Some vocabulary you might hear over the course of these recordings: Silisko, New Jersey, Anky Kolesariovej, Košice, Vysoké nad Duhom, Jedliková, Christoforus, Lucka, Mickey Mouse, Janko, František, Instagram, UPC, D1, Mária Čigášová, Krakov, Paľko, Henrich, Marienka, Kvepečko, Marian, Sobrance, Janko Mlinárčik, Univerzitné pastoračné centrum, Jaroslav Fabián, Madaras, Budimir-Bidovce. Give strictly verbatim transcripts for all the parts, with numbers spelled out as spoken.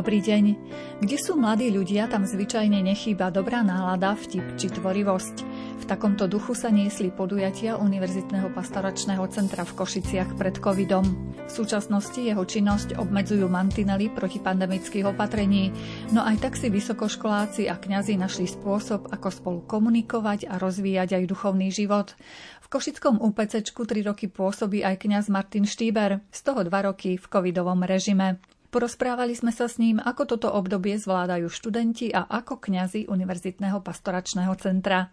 Dobrý deň. Kde sú mladí ľudia, tam zvyčajne nechýba dobrá nálada, vtip či tvorivosť. V takomto duchu sa niesli podujatia Univerzitného pastoračného centra v Košiciach pred covidom. V súčasnosti jeho činnosť obmedzujú mantinely protipandemických opatrení, no aj tak si vysokoškoláci a kňazi našli spôsob, ako spolu komunikovať a rozvíjať aj duchovný život. V košickom ú pé céčku tri roky pôsobí aj kňaz Martin Štíber, z toho dva roky v covidovom režime. Porozprávali sme sa s ním, ako toto obdobie zvládajú študenti a ako kňazi Univerzitného pastoračného centra.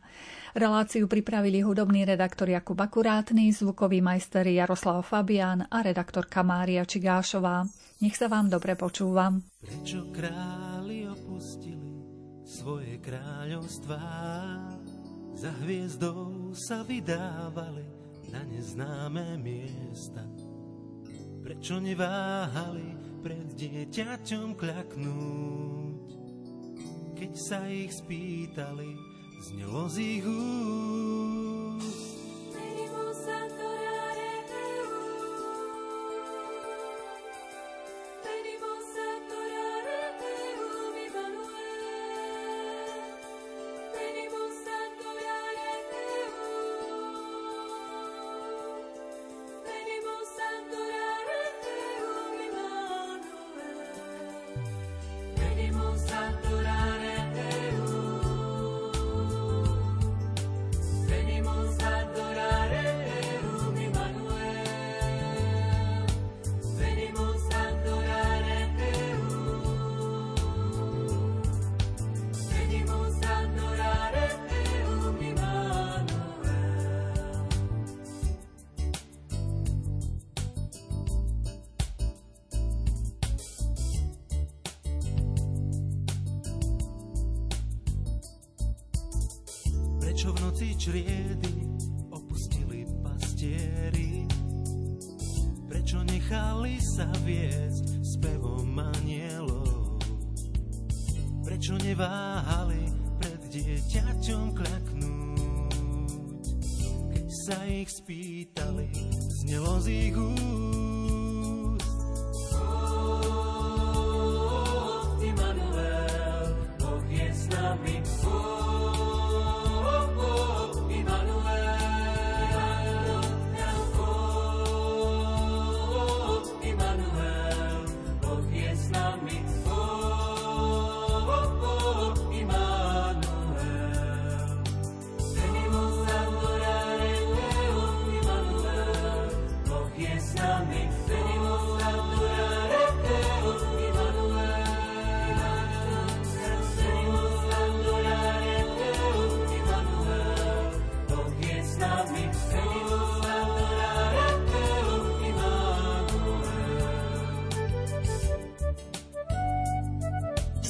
Reláciu pripravili hudobný redaktor Jakub Akurátny, zvukový majster Jaroslav Fabián a redaktorka Mária Čigášová. Nech sa vám dobre počúva. Prečo králi opustili svoje kráľovstvá? Za hviezdou sa vydávali na neznáme miesta. Prečo neváhali pred dieťaťom kľaknúť? Keď sa ich spýtali, znelo z ich úst. Čo v noci čriedy opustili pastieri? Prečo nechali sa viesť spevom anielov? Prečo neváhali pred dieťaťom klaknúť? Keď sa ich spýtali, znelo z ich úst. Oh, Immanuel, Boh je s nami, oh.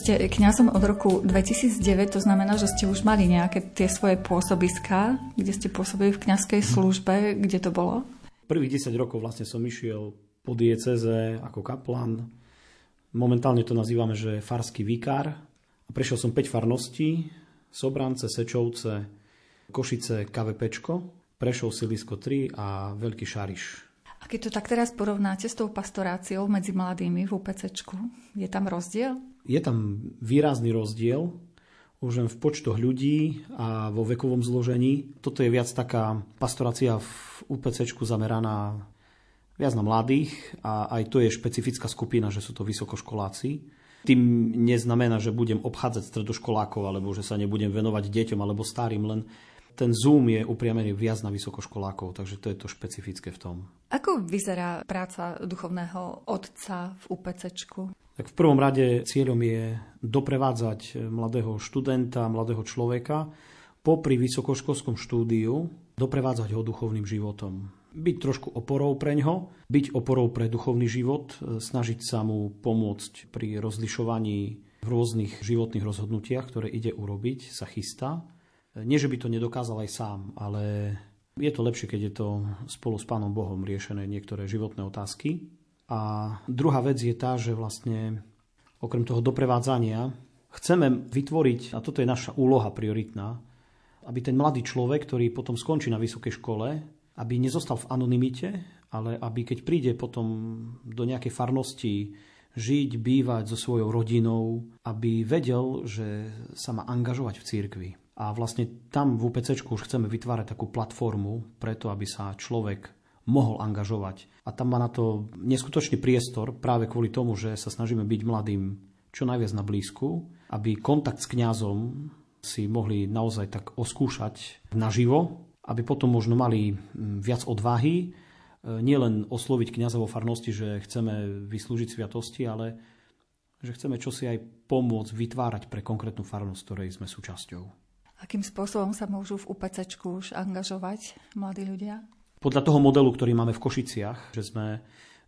Ste kňazom od roku dvetisícdeväť, to znamená, že ste už mali nejaké tie svoje pôsobiská, kde ste pôsobili v kňazskej službe, kde to bolo? Prvých desať rokov vlastne som išiel po diecéze ako kaplan. Momentálne to nazývame, že farský vikár. A prešiel som päť farností, Sobrance, Sečovce, Košice, Kvepečko, prešiel Silisko tri a Veľký Šariš. A keď to tak teraz porovnáte s tou pastoráciou medzi mladými v ú pé céčku, je tam rozdiel? Je tam výrazný rozdiel, už len v počtoch ľudí a vo vekovom zložení. Toto je viac taká pastorácia v ú pé céčku zameraná viac na mladých a aj to je špecifická skupina, že sú to vysokoškoláci. Tým neznamená, že budem obchádzať stredoškolákov alebo že sa nebudem venovať deťom alebo starým, len ten zoom je upriamený viac na vysokoškolákov, takže to je to špecifické v tom. Ako vyzerá práca duchovného otca v ú pé céčku? Tak v prvom rade cieľom je doprevádzať mladého študenta, mladého človeka popri vysokoškolskom štúdiu, doprevádzať ho duchovným životom. Byť trošku oporou pre ňo, byť oporou pre duchovný život, snažiť sa mu pomôcť pri rozlišovaní v rôznych životných rozhodnutiach, ktoré ide urobiť, sa chystá. Nie, že by to nedokázal aj sám, ale je to lepšie, keď je to spolu s Pánom Bohom riešené niektoré životné otázky. A druhá vec je tá, že vlastne okrem toho doprevádzania chceme vytvoriť, a toto je naša úloha prioritná, aby ten mladý človek, ktorý potom skončí na vysokej škole, aby nezostal v anonymite, ale aby keď príde potom do nejakej farnosti, žiť, bývať so svojou rodinou, aby vedel, že sa má angažovať v cirkvi. A vlastne tam v UPCčku už chceme vytvárať takú platformu preto, aby sa človek mohol angažovať. A tam má na to neskutočný priestor práve kvôli tomu, že sa snažíme byť mladým čo najviac na blízku, aby kontakt s kňazom si mohli naozaj tak oskúšať naživo, aby potom možno mali viac odvahy, nielen osloviť kňaza vo farnosti, že chceme vyslúžiť sviatosti, ale že chceme čosi aj pomôcť vytvárať pre konkrétnu farnosť, ktorej sme súčasťou. Akým spôsobom sa môžu v UPCčku už angažovať mladí ľudia? Podľa toho modelu, ktorý máme v Košiciach, že sme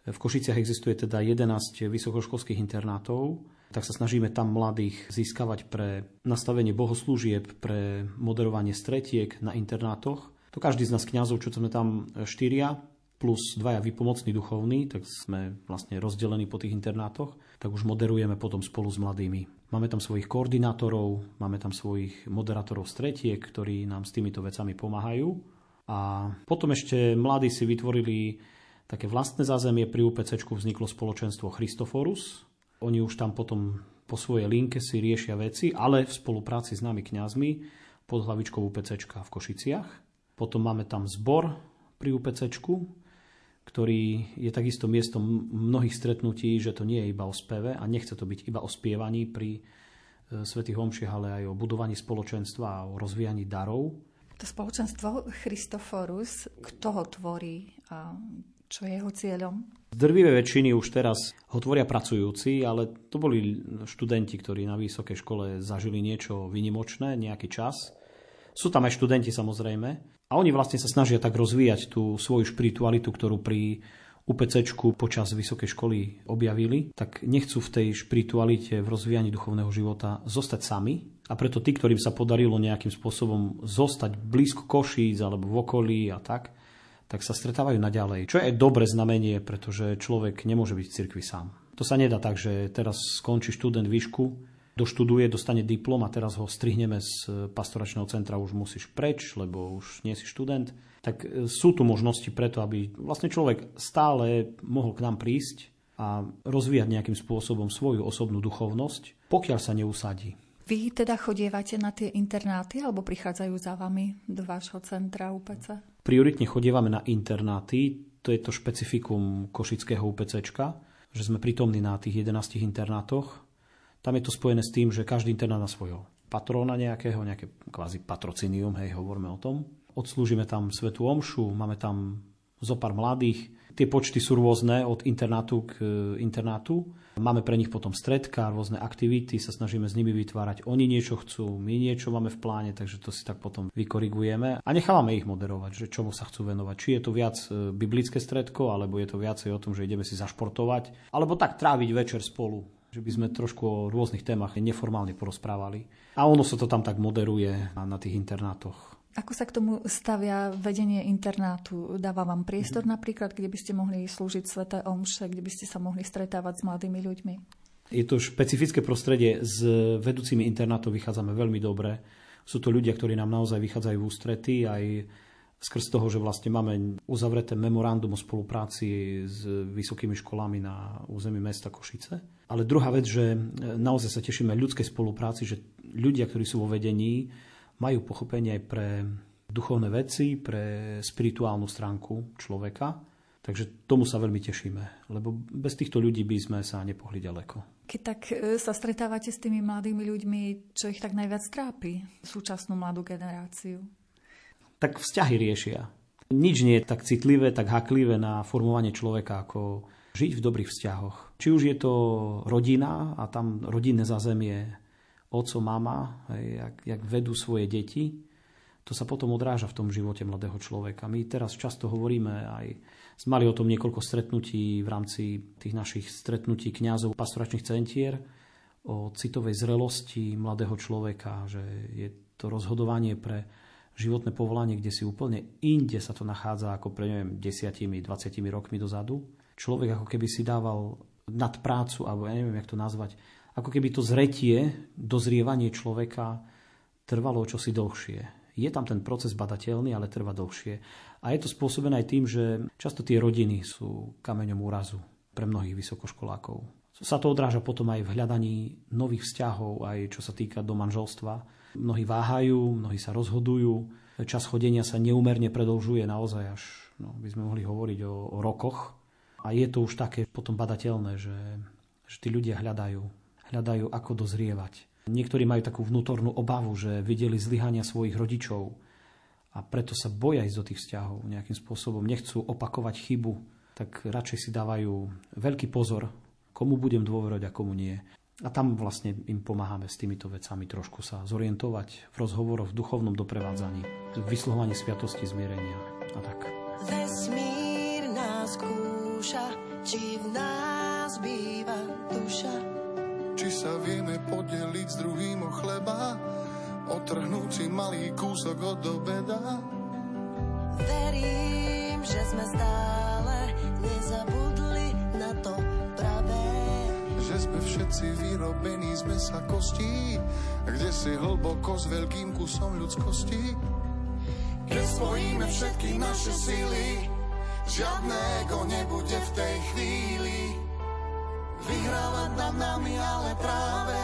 v Košiciach existuje teda jedenásť vysokoškolských internátov, tak sa snažíme tam mladých získavať pre nastavenie bohoslúžieb, pre moderovanie stretiek na internátoch. To každý z nás kňazov, čo sme tam štyria, plus dvaja výpomocní duchovní, tak sme vlastne rozdelení po tých internátoch, tak už moderujeme potom spolu s mladými. Máme tam svojich koordinátorov, máme tam svojich moderátorov stretiek, ktorí nám s týmito vecami pomáhajú. A potom ešte mladí si vytvorili také vlastné zázemie, pri UPCčku vzniklo spoločenstvo Christoforus. Oni už tam potom po svojej linke si riešia veci, ale v spolupráci s nami kňazmi pod hlavičkou UPCčka v Košiciach. Potom máme tam zbor pri UPCčku, ktorý je takisto miestom mnohých stretnutí, že to nie je iba o speve a nechce to byť iba o spievaní pri svätých omšiach, ale aj o budovaní spoločenstva a o rozvíjaní darov. To spoločenstvo Christoforus, kto ho tvorí a čo je jeho cieľom? Z drvivej väčšiny už teraz ho tvoria pracujúci, ale to boli študenti, ktorí na vysokej škole zažili niečo výnimočné, nejaký čas. Sú tam aj študenti samozrejme. A oni vlastne sa snažia tak rozvíjať tú svoju špiritualitu, ktorú pri UPCčku počas vysokej školy objavili. Tak nechcú v tej špiritualite, v rozvíjaní duchovného života zostať sami. A preto tí, ktorým sa podarilo nejakým spôsobom zostať blízko Košíc alebo v okolí a tak, tak sa stretávajú naďalej. Čo je dobré znamenie, pretože človek nemôže byť v cirkvi sám. To sa nedá tak, že teraz skončí študent výšku, doštuduje, dostane diplom a teraz ho strihneme z pastoračného centra, už musíš preč, lebo už nie si študent. Tak sú tu možnosti preto, aby vlastne človek stále mohol k nám prísť a rozvíjať nejakým spôsobom svoju osobnú duchovnosť, pokiaľ sa neusadí. Vy teda chodievate na tie internáty alebo prichádzajú za vami do vášho centra U P C? Prioritne chodievame na internáty, to je to špecifikum košického UPCčka, že sme prítomní na tých jedenástich internátoch. Tam je to spojené s tým, že každý internát má svojho patrona nejakého, nejaké kvázi patrocinium, hej, hovoríme o tom. Odslúžime tam svätú omšu, máme tam zopár mladých. Tie počty sú rôzne od internátu k internátu. Máme pre nich potom stredka, rôzne aktivity, sa snažíme s nimi vytvárať. Oni niečo chcú, my niečo máme v pláne, takže to si tak potom vykorigujeme a nechávame ich moderovať, že čomu sa chcú venovať. Či je to viac biblické stredko, alebo je to viacej o tom, že ideme si zašportovať, alebo tak tráviť večer spolu, že by sme trošku o rôznych témach neformálne porozprávali. A ono sa to tam tak moderuje na tých internátoch. Ako sa k tomu stavia vedenie internátu? Dáva vám priestor mm-hmm. napríklad, kde by ste mohli slúžiť sväté omše, kde by ste sa mohli stretávať s mladými ľuďmi? Je to špecifické prostredie. S vedúcimi internátov vychádzame veľmi dobre. Sú to ľudia, ktorí nám naozaj vychádzajú v ústrety aj skrz toho, že vlastne máme uzavreté memorandum o spolupráci s vysokými školami na území mesta Košice. Ale druhá vec, že naozaj sa tešíme ľudskej spolupráci, že ľudia, ktorí sú vo vedení, majú pochopenie aj pre duchovné veci, pre spirituálnu stránku človeka. Takže tomu sa veľmi tešíme, lebo bez týchto ľudí by sme sa nepohli ďaleko. Keď tak sa stretávate s tými mladými ľuďmi, čo ich tak najviac trápi, súčasnú mladú generáciu? Tak vzťahy riešia. Nič nie je tak citlivé, tak haklivé na formovanie človeka, ako žiť v dobrých vzťahoch. Či už je to rodina a tam rodinné zázemie, oco, mama, jak, jak vedú svoje deti, to sa potom odráža v tom živote mladého človeka. My teraz často hovoríme aj, sme mali o tom niekoľko stretnutí v rámci tých našich stretnutí kňazov pastoračných centier, o citovej zrelosti mladého človeka, že je to rozhodovanie pre životné povolanie, kde si úplne inde sa to nachádza ako pre, neviem, desiatimi, dvadsiatimi rokmi dozadu. Človek ako keby si dával nad prácu, alebo ja neviem, jak to nazvať, ako keby to zretie, dozrievanie človeka trvalo čosi dlhšie. Je tam ten proces badateľný, ale trvá dlhšie. A je to spôsobené aj tým, že často tie rodiny sú kameňom úrazu pre mnohých vysokoškolákov. sa to odráža potom aj v hľadaní nových vzťahov, aj čo sa týka do manželstva. Mnohí váhajú, mnohí sa rozhodujú. Čas chodenia sa neúmerne predĺžuje naozaj až, no, by sme mohli hovoriť o, o rokoch. A je to už také potom badateľné, že, že tí ľudia hľadajú, hľadajú ako dozrievať. Niektorí majú takú vnútornú obavu, že videli zlyhania svojich rodičov a preto sa boja ísť do tých vzťahov nejakým spôsobom. Nechcú opakovať chybu, tak radšej si dávajú veľký pozor, komu budem dôverovať a komu nie. A tam vlastne im pomáhame s týmito vecami trošku sa zorientovať v rozhovoroch, v duchovnom doprevádzaní, v vyslúhovaní sviatosti, zmierenia a tak. Vesmír nás skúša, či v nás býva duša. Či sa vieme podeliť s druhým o chleba, otrhnúť si malý kúsok od obeda. Verím, že sme stále nezabudli na to pravé. Že sme všetci vyrobení z mäsa kostí, kde si hlboko s veľkým kusom ľudskosti. Keď spojíme všetky naše síly, žiadne ego nebude v tej chvíli. Vyhrávať nad nami ale práve,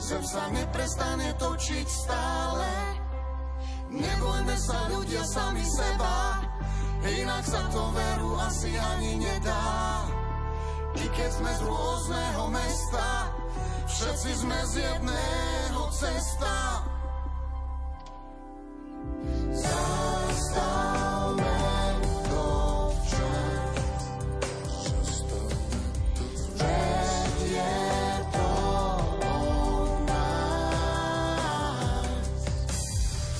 zem sa neprestane točiť stále. Nebojme sa ľudia sami seba, inak sa to veru asi ani nedá. I keď sme z rôzneho mesta, všetci sme z jedného cesta. Zastavme to včas, veď je to o nás.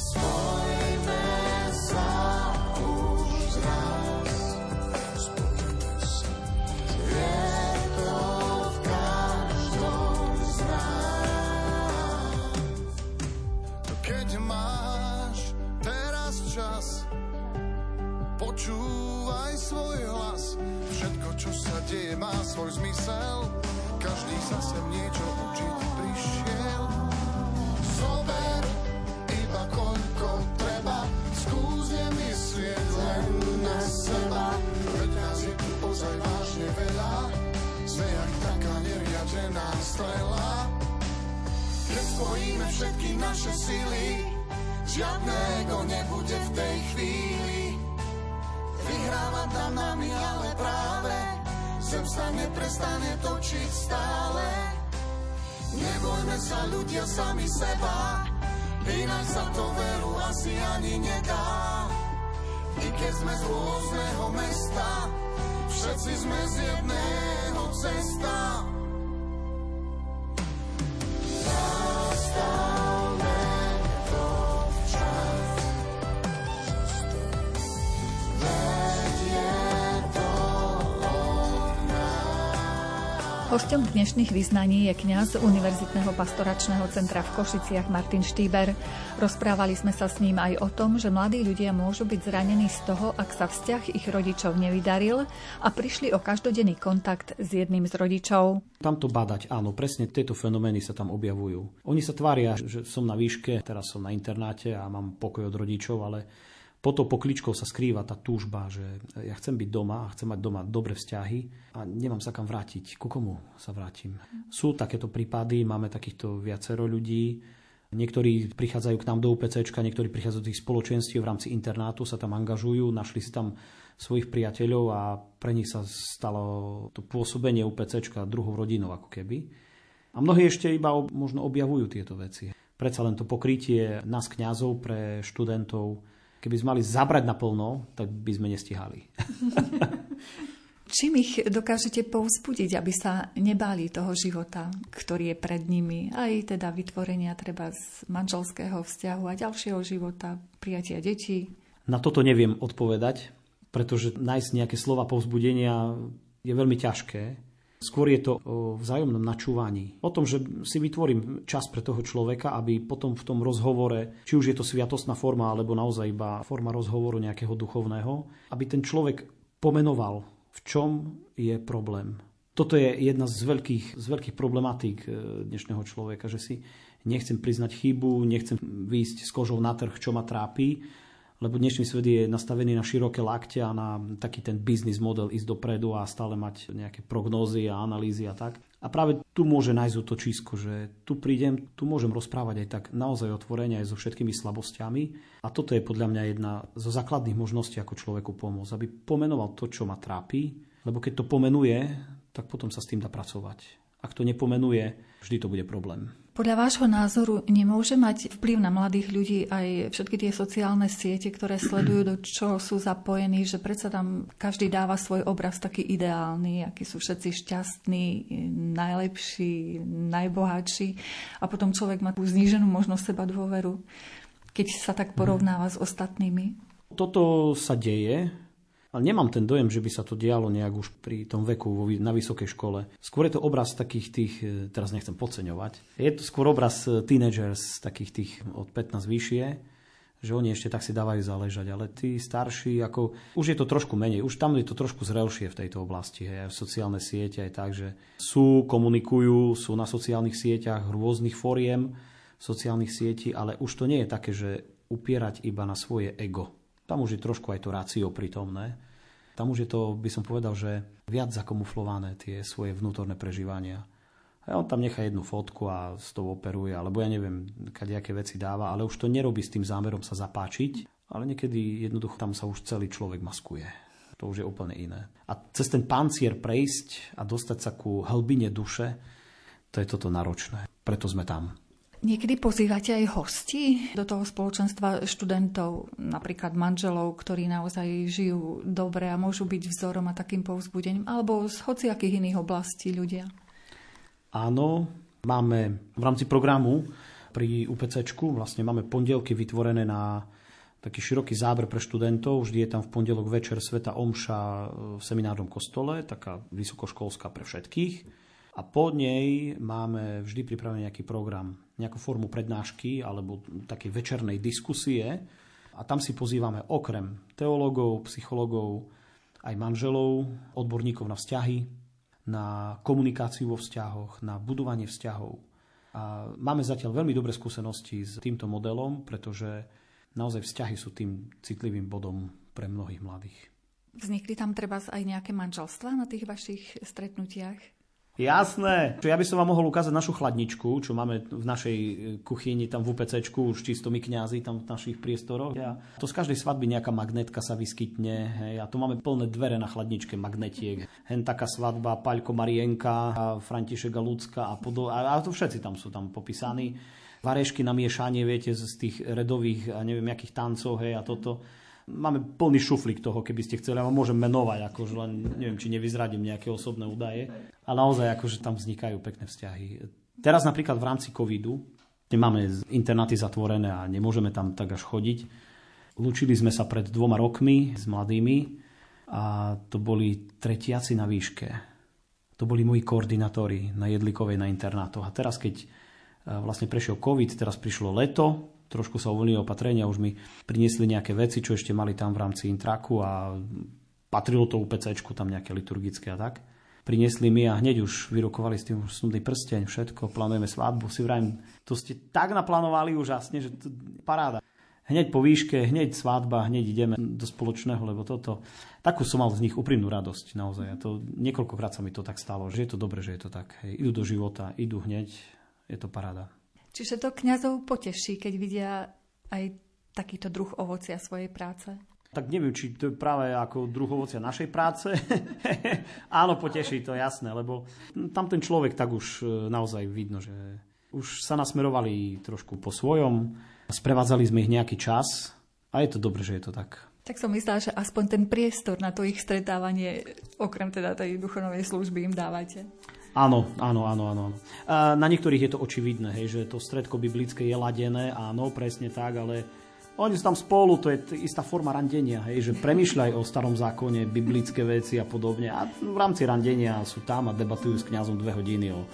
Spojme sa už raz, počúvaj svoj hlas. Všetko, čo sa deje, má svoj zmysel. Každý sa sem niečo učiť prišiel. Zober iba koľko treba, skús nemyslieť len na seba. Veď nás je tu ozaj vážne veľa, sme jak taká neriadená strela. Keď spojíme všetky naše sily, žiadne ego nebude v tej chvíli. Vyhrávať tam nami, ale práve zem sa neprestane točiť stále. Nebojme sa ľudia sami seba, inak sa to veru asi ani nedá. I keď sme z rôzneho mesta, všetci sme z jedného cesta. Hosťom dnešných vyznaní je kňaz Univerzitného pastoračného centra v Košiciach Martin Štíber. Rozprávali sme sa s ním aj o tom, že mladí ľudia môžu byť zranení z toho, ak sa vzťah ich rodičov nevydaril a prišli o každodenný kontakt s jedným z rodičov. Tam to badať, áno, presne tieto fenomény sa tam objavujú. Oni sa tvária, že som na výške, teraz som na internáte a mám pokoj od rodičov, ale potom pokličkou sa skrýva tá túžba, že ja chcem byť doma a chcem mať doma dobré vzťahy a nemám sa kam vrátiť. Ku komu sa vrátim? Sú takéto prípady, máme takýchto viacero ľudí. Niektorí prichádzajú k nám do U P C čka, niektorí prichádzajú do tých spoločenstiev v rámci internátu, sa tam angažujú, našli si tam svojich priateľov a pre nich sa stalo to pôsobenie U P C čka druhou rodinou ako keby. A mnohí ešte iba možno objavujú tieto veci. Predsa len to pokrytie nás kňazov pre študentov. Keby sme mali zabrať naplno, tak by sme nestihali. Čím ich dokážete povzbudiť, aby sa nebáli toho života, ktorý je pred nimi? Aj teda vytvorenia treba z manželského vzťahu a ďalšieho života, prijatia detí? Na toto neviem odpovedať, pretože nájsť nejaké slova povzbudenia je veľmi ťažké. Skôr je to o vzájomnom načúvaní. O tom, že si vytvorím čas pre toho človeka, aby potom v tom rozhovore, či už je to sviatostná forma, alebo naozaj iba forma rozhovoru nejakého duchovného, aby ten človek pomenoval, v čom je problém. Toto je jedna z veľkých, z veľkých problematík dnešného človeka, že si nechcem priznať chybu, nechcem výjsť s kožou na trh, čo ma trápi, lebo dnešný svet je nastavený na široké lakte a na taký ten biznis model ísť dopredu a stále mať nejaké prognózy a analýzy a tak. A práve tu môže nájsť útočisko, že tu prídem, tu môžem rozprávať aj tak naozaj otvorene aj so všetkými slabosťami. A toto je podľa mňa jedna zo základných možností, ako človeku pomôcť, aby pomenoval to, čo ma trápi, lebo keď to pomenuje, tak potom sa s tým dá pracovať. Ak to nepomenuje, vždy to bude problém. Podľa vášho názoru nemôže mať vplyv na mladých ľudí aj všetky tie sociálne siete, ktoré sledujú, do čoho sú zapojení, že predsa tam každý dáva svoj obraz taký ideálny, akí sú všetci šťastní, najlepší, najbohatší a potom človek má tú zníženú možnosť seba dôveru, keď sa tak porovnáva s ostatnými. Toto sa deje, ale nemám ten dojem, že by sa to dialo nejak už pri tom veku na vysokej škole. Skôr je to obraz takých tých, teraz nechcem podceňovať, je to skôr obraz teenagers, takých tých od pätnásť vyššie, že oni ešte tak si dávajú záležať, ale tí starší, ako, už je to trošku menej, už tam je to trošku zrelšie v tejto oblasti, hej, sociálne siete aj tak, že sú, komunikujú, sú na sociálnych sieťach rôznych fóriem sociálnych sietí, ale už to nie je také, že upierať iba na svoje ego. Tam už je trošku aj to rácio prítomné. Tam už je to, by som povedal, že viac zakamuflované tie svoje vnútorné prežívania. A on tam nechá jednu fotku a s tou operuje, alebo ja neviem, kadejaké veci dáva, ale už to nerobí s tým zámerom sa zapáčiť, ale niekedy jednoducho tam sa už celý človek maskuje. To už je úplne iné. A cez ten pancier prejsť a dostať sa ku hlbine duše, to je toto náročné. Preto sme tam. Niekedy pozývate aj hosti do toho spoločenstva študentov, napríklad manželov, ktorí naozaj žijú dobre a môžu byť vzorom a takým povzbudením, alebo z hociakých iných oblastí ľudia? Áno, máme v rámci programu pri UPCčku, vlastne máme pondelky vytvorené na taký široký záber pre študentov. Vždy je tam v pondelok večer Sveta omša v seminárnom kostole, taká vysokoškolská pre všetkých. A po nej máme vždy pripravený nejaký program, nejakú formu prednášky alebo takej večernej diskusie. A tam si pozývame okrem teológov, psychológov, aj manželov, odborníkov na vzťahy, na komunikáciu vo vzťahoch, na budovanie vzťahov. A máme zatiaľ veľmi dobré skúsenosti s týmto modelom, pretože naozaj vzťahy sú tým citlivým bodom pre mnohých mladých. Vznikli tam treba aj nejaké manželstvá na tých vašich stretnutiach? Jasné. Ja by som vám mohol ukázať našu chladničku, čo máme v našej kuchyni, tam v UPCčku, už čisto my kňazi tam v našich priestoroch. Ja. To z každej svadby nejaká magnetka sa vyskytne. Hej. A tu máme plné dvere na chladničke magnetiek. Hen taká svadba, Paľko, Marienka, a František a Lucka a podobne. A to všetci tam sú tam popísaní. Varešky na miešanie, viete, z tých redových, neviem, jakých tancov, hej, a toto. Máme plný šuflík toho, keby ste chceli. Ja vám môžem menovať, akože len neviem, či nevyzradím nejaké osobné údaje. A naozaj, akože tam vznikajú pekné vzťahy. Teraz napríklad v rámci covidu, máme internáty zatvorené a nemôžeme tam tak až chodiť. Lúčili sme sa pred dvoma rokmi s mladými a to boli tretiaci na výške. To boli moji koordinátori na Jedlikovej na internátoch. A teraz, keď vlastne prešiel covid, teraz prišlo leto, trošku sa uvoľnili opatrenia, už mi priniesli nejaké veci, čo ešte mali tam v rámci intraku a patrilo to UPCčku, tam nejaké liturgické a tak. Priniesli mi a hneď už vyrokovali s tým snudný prsteň, všetko, plánujeme svadbu, si vrajím, to ste tak naplánovali úžasne, že to paráda. Hneď po výške, hneď svadba, hneď ideme do spoločného, lebo toto, takú som mal z nich úprimnú radosť naozaj. A to niekoľkokrát sa mi to tak stalo, že je to dobre, že je to tak. Hej, idú do života, idú hneď, je to paráda. Čiže to kňazov poteší, keď vidia aj takýto druh ovocia svojej práce? Tak neviem, či to je práve ako druh ovocia našej práce. Áno, poteší to, jasné, lebo tam ten človek tak už naozaj vidno, že už sa nasmerovali trošku po svojom, sprevádzali sme ich nejaký čas a je to dobré, že je to tak. Tak som myslela, že aspoň ten priestor na to ich stretávanie, okrem teda tej duchovnej služby im dávate. Áno, áno, áno, áno. Na niektorých je to očividné, hej, že to stredko biblické je ladené, áno, presne tak, ale oni sú tam spolu, to je istá forma randenia, hej, že premýšľajú o starom zákone, biblické veci a podobne. A v rámci randenia sú tam a debatujú s kňazom dve hodiny o,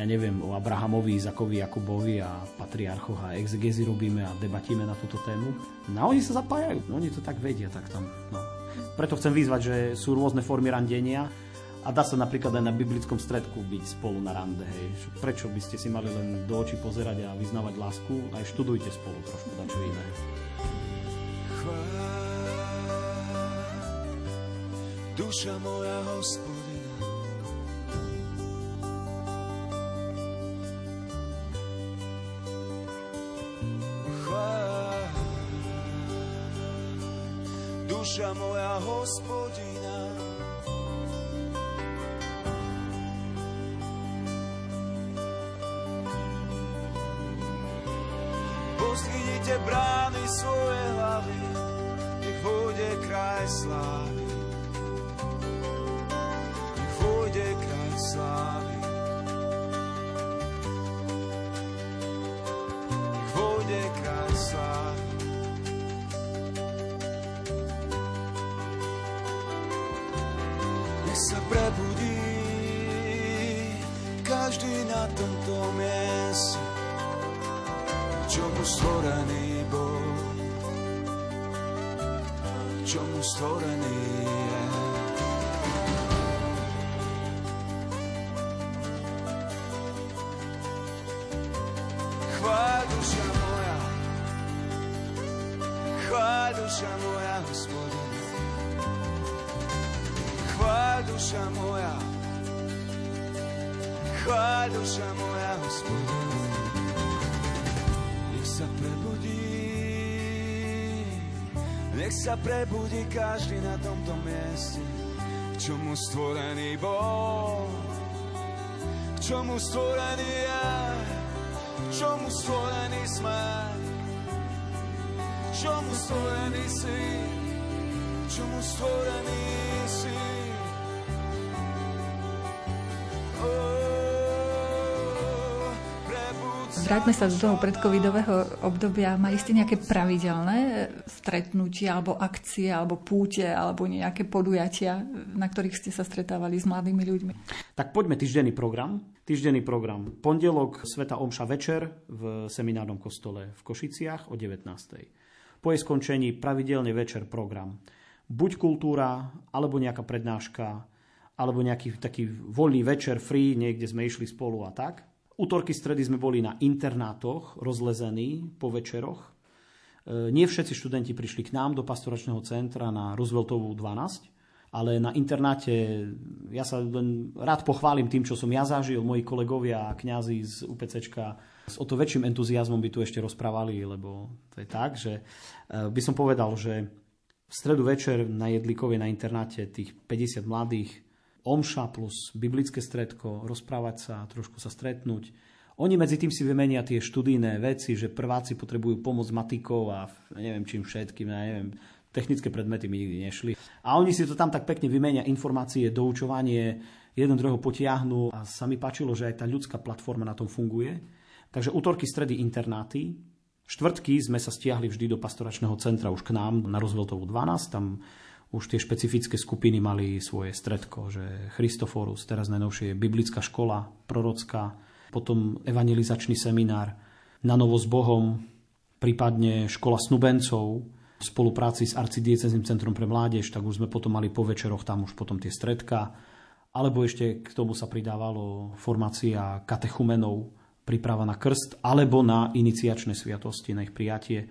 ja neviem, o Abrahamovi, Izakovi, Jakubovi a patriarchoch a exegézy robíme a debatíme na túto tému. No oni sa zapájajú, oni to tak vedia, tak tam, no. Preto chcem vyzvať, že sú rôzne formy randenia. A dá sa napríklad aj na biblickom stredku byť spolu na rande, hej. Prečo by ste si mali len do očí pozerať a vyznávať lásku? Aj študujte spolu trošku, dačo iné. Chvála, duša moja Hospodina, duša moja Hospodina. Pozdvihnite brány svoje hlavy, nech vôjde kraj slávy, nech vôjde kraj slávy, nech vôjde kraj slávy. Nech sa prebudí každý na tomto mieste, čomu stvorený bol, čomu stvorený je. Chváľ duša moja, chváľ duša moja Hospodina, chváľ duša moja, chváľ duša moja Hospodina. Nech sa prebudí, nech sa prebudí každý na tomto mieste, k čomu stvorený bol, k čomu stvorený je, k čomu stvorený sme, k čomu stvorený si, k čomu stvorený si. Vráťme sa do toho predcovidového obdobia. Mali ste nejaké pravidelné stretnutia, alebo akcie, alebo púte, alebo nejaké podujatia, na ktorých ste sa stretávali s mladými ľuďmi? Tak poďme týždenný program. Týždenný program. Pondelok Sveta omša večer v seminárnom kostole v Košiciach o devätnástej. Po jej skončení pravidelný večer program. Buď kultúra, alebo nejaká prednáška, alebo nejaký taký voľný večer, free, niekde sme išli spolu a tak. Útorky, stredy sme boli na internátoch, rozlezení po večeroch. Nie všetci študenti prišli k nám do pastoračného centra na Rooseveltovú dvanásť, ale na internáte, ja sa len rád pochválim tým, čo som ja zažil, moji kolegovia a kňazi z UPCčka s o to väčším entuziasmom by tu ešte rozprávali, lebo to je tak, že by som povedal, že v stredu večer na Jedlikovej na internáte tých päťdesiat mladých, omša plus biblické stredko, rozprávať sa, trošku sa stretnúť. Oni medzi tým si vymenia tie študijné veci, že prváci potrebujú pomoc s matikou a neviem čím všetkým, neviem, technické predmety mi nikdy nešli. A oni si to tam tak pekne vymenia, informácie, doučovanie, jeden druhého potiahnu a sa mi páčilo, že aj tá ľudská platforma na tom funguje. Takže utorky, stredy internáty, štvrtky sme sa stiahli vždy do pastoračného centra už k nám na Rooseveltovú dvanásť, tam už tie špecifické skupiny mali svoje stredko, že Christoforus, teraz najnovšie je biblická škola, prorocká, potom evangelizačný seminár na novo s Bohom, prípadne škola snubencov v spolupráci s arcidiecéznym centrom pre mládež, tak už sme potom mali po večeroch tam už potom tie stredka, alebo ešte k tomu sa pridávalo formácia katechumenov, príprava na krst, alebo na iniciačné sviatosti, na ich prijatie.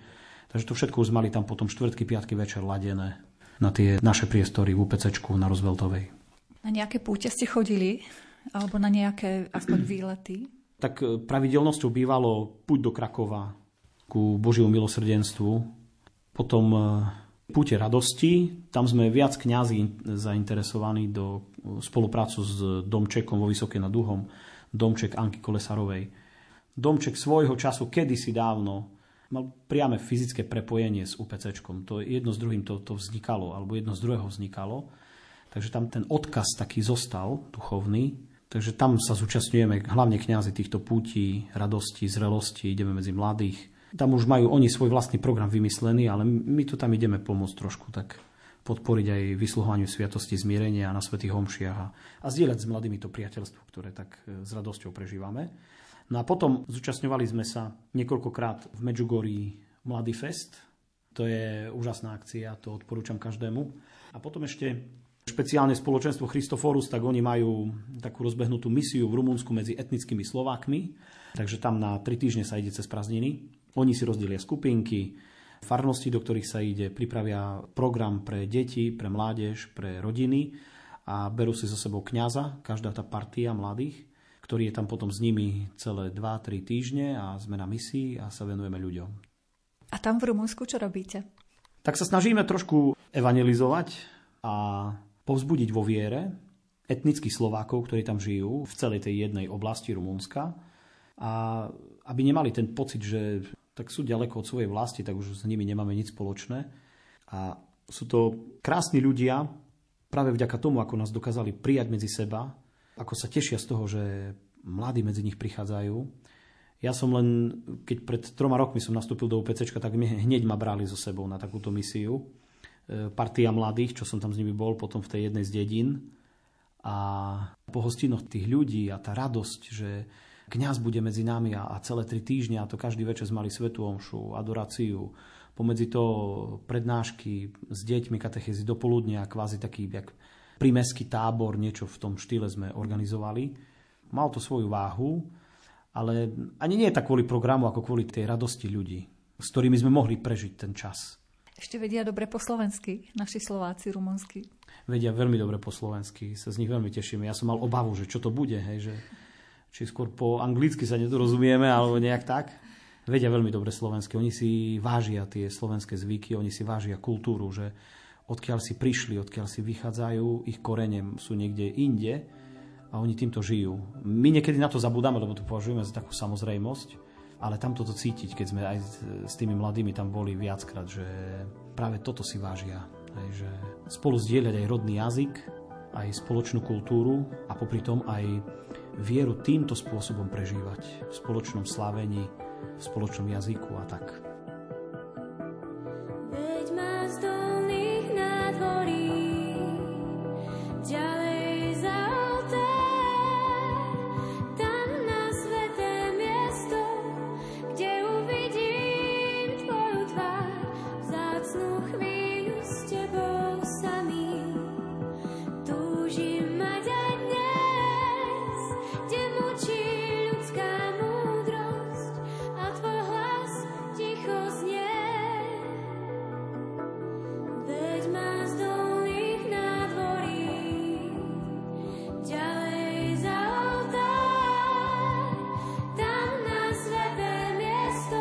Takže to všetko už mali tam potom štvrtky, piatky večer ladené na tie naše priestory v UPCčku na Rooseveltovej. Na nejaké púte ste chodili? Alebo na nejaké aspoň výlety? Tak pravidelnosťou bývalo púť do Krakova ku Božiemu milosrdenstvu. Potom púte radosti. Tam sme viac kňazí zainteresovaní do spoluprácu s domčekom vo Vysoké nad Duhom. Domček Anky Kolesarovej. Domček svojho času kedysi dávno mal priame fyzické prepojenie s UPCčkom. To jedno s druhým to, to vznikalo, alebo jedno z druhého vznikalo. Takže tam ten odkaz taký zostal, duchovný. Takže tam sa zúčastňujeme, hlavne kňazi týchto pútí, radosti, zrelosti, ideme medzi mladých. Tam už majú oni svoj vlastný program vymyslený, ale my tu tam ideme pomôcť trošku, tak podporiť aj vysluhovaniu sviatosti zmierenia na svätých homšiach a, a zdieľať s mladými to priateľstvo, ktoré tak s radosťou prežívame. No a potom zúčastňovali sme sa niekoľkokrát v Medjugorji Mladý fest. To je úžasná akcia, to odporúčam každému. A potom ešte špeciálne spoločenstvo Christoforus, tak oni majú takú rozbehnutú misiu v Rumunsku medzi etnickými Slovákmi. Takže tam na tri týždne sa ide cez prázdniny. Oni si rozdielia skupinky, farnosti, do ktorých sa ide, pripravia program pre deti, pre mládež, pre rodiny a berú si so sebou kňaza, každá tá partia mladých, ktorý je tam potom s nimi celé dva tri týždne a sme na misii a sa venujeme ľuďom. A tam v Rumunsku čo robíte? tak sa snažíme trošku evangelizovať a povzbudiť vo viere etnických Slovákov, ktorí tam žijú v celej tej jednej oblasti Rumunska, a aby nemali ten pocit, že tak sú ďaleko od svojej vlasti, tak už s nimi nemáme nič spoločné. A sú to krásni ľudia práve vďaka tomu, ako nás dokázali prijať medzi seba, ako sa tešia z toho, že mladí medzi nich prichádzajú. Ja som len, keď pred troma rokmi som nastúpil do UPCčka, tak hneď ma brali so sebou na takúto misiu. Partia mladých, čo som tam s nimi bol, potom v tej jednej z dedín. A po hostinoch tých ľudí a tá radosť, že kňaz bude medzi nami a celé tri týždne, a to každý večer sme mali svätú omšu, adoráciu, pomedzi to prednášky s deťmi, katechézy do poludnia, kvázi taký jak prímeský tábor, niečo v tom štýle sme organizovali. Mal to svoju váhu, ale ani nie je tak kvôli programu, ako kvôli tej radosti ľudí, s ktorými sme mohli prežiť ten čas. Ešte vedia dobre po slovensky, naši Slováci, rumunskí. Vedia veľmi dobre po slovensky, sa z nich veľmi tešíme. Ja som mal obavu, že čo to bude, hej, že či skôr po anglicky sa nedorozumieme, alebo nejak tak. Vedia veľmi dobre slovensky, oni si vážia tie slovenské zvyky, oni si vážia kultúru, že odkiaľ si prišli, odkiaľ si vychádzajú, ich korene sú niekde inde a oni týmto žijú. My niekedy na to zabudáme, lebo to považujeme za takú samozrejmosť. Ale tam toto cítiť, keď sme aj s tými mladými tam boli viackrát, že práve toto si vážia. Aj, že spolu zdieľať aj rodný jazyk, aj spoločnú kultúru a popri tom aj vieru týmto spôsobom prežívať. V spoločnom slávení, v spoločnom jazyku a tak. Veď ma z dolných nádvorí ďalej za oltár, tam na sveté miesto, kde uvidím tvoju tvár, vzácnu chvíľu s tebou samým. Túžim mať aj dnes, kde mučí ľudská múdrosť a tvoj hlas ticho znie. Veď ma z dolných nádvorí ďalej za oltár, tam na sveté miesto,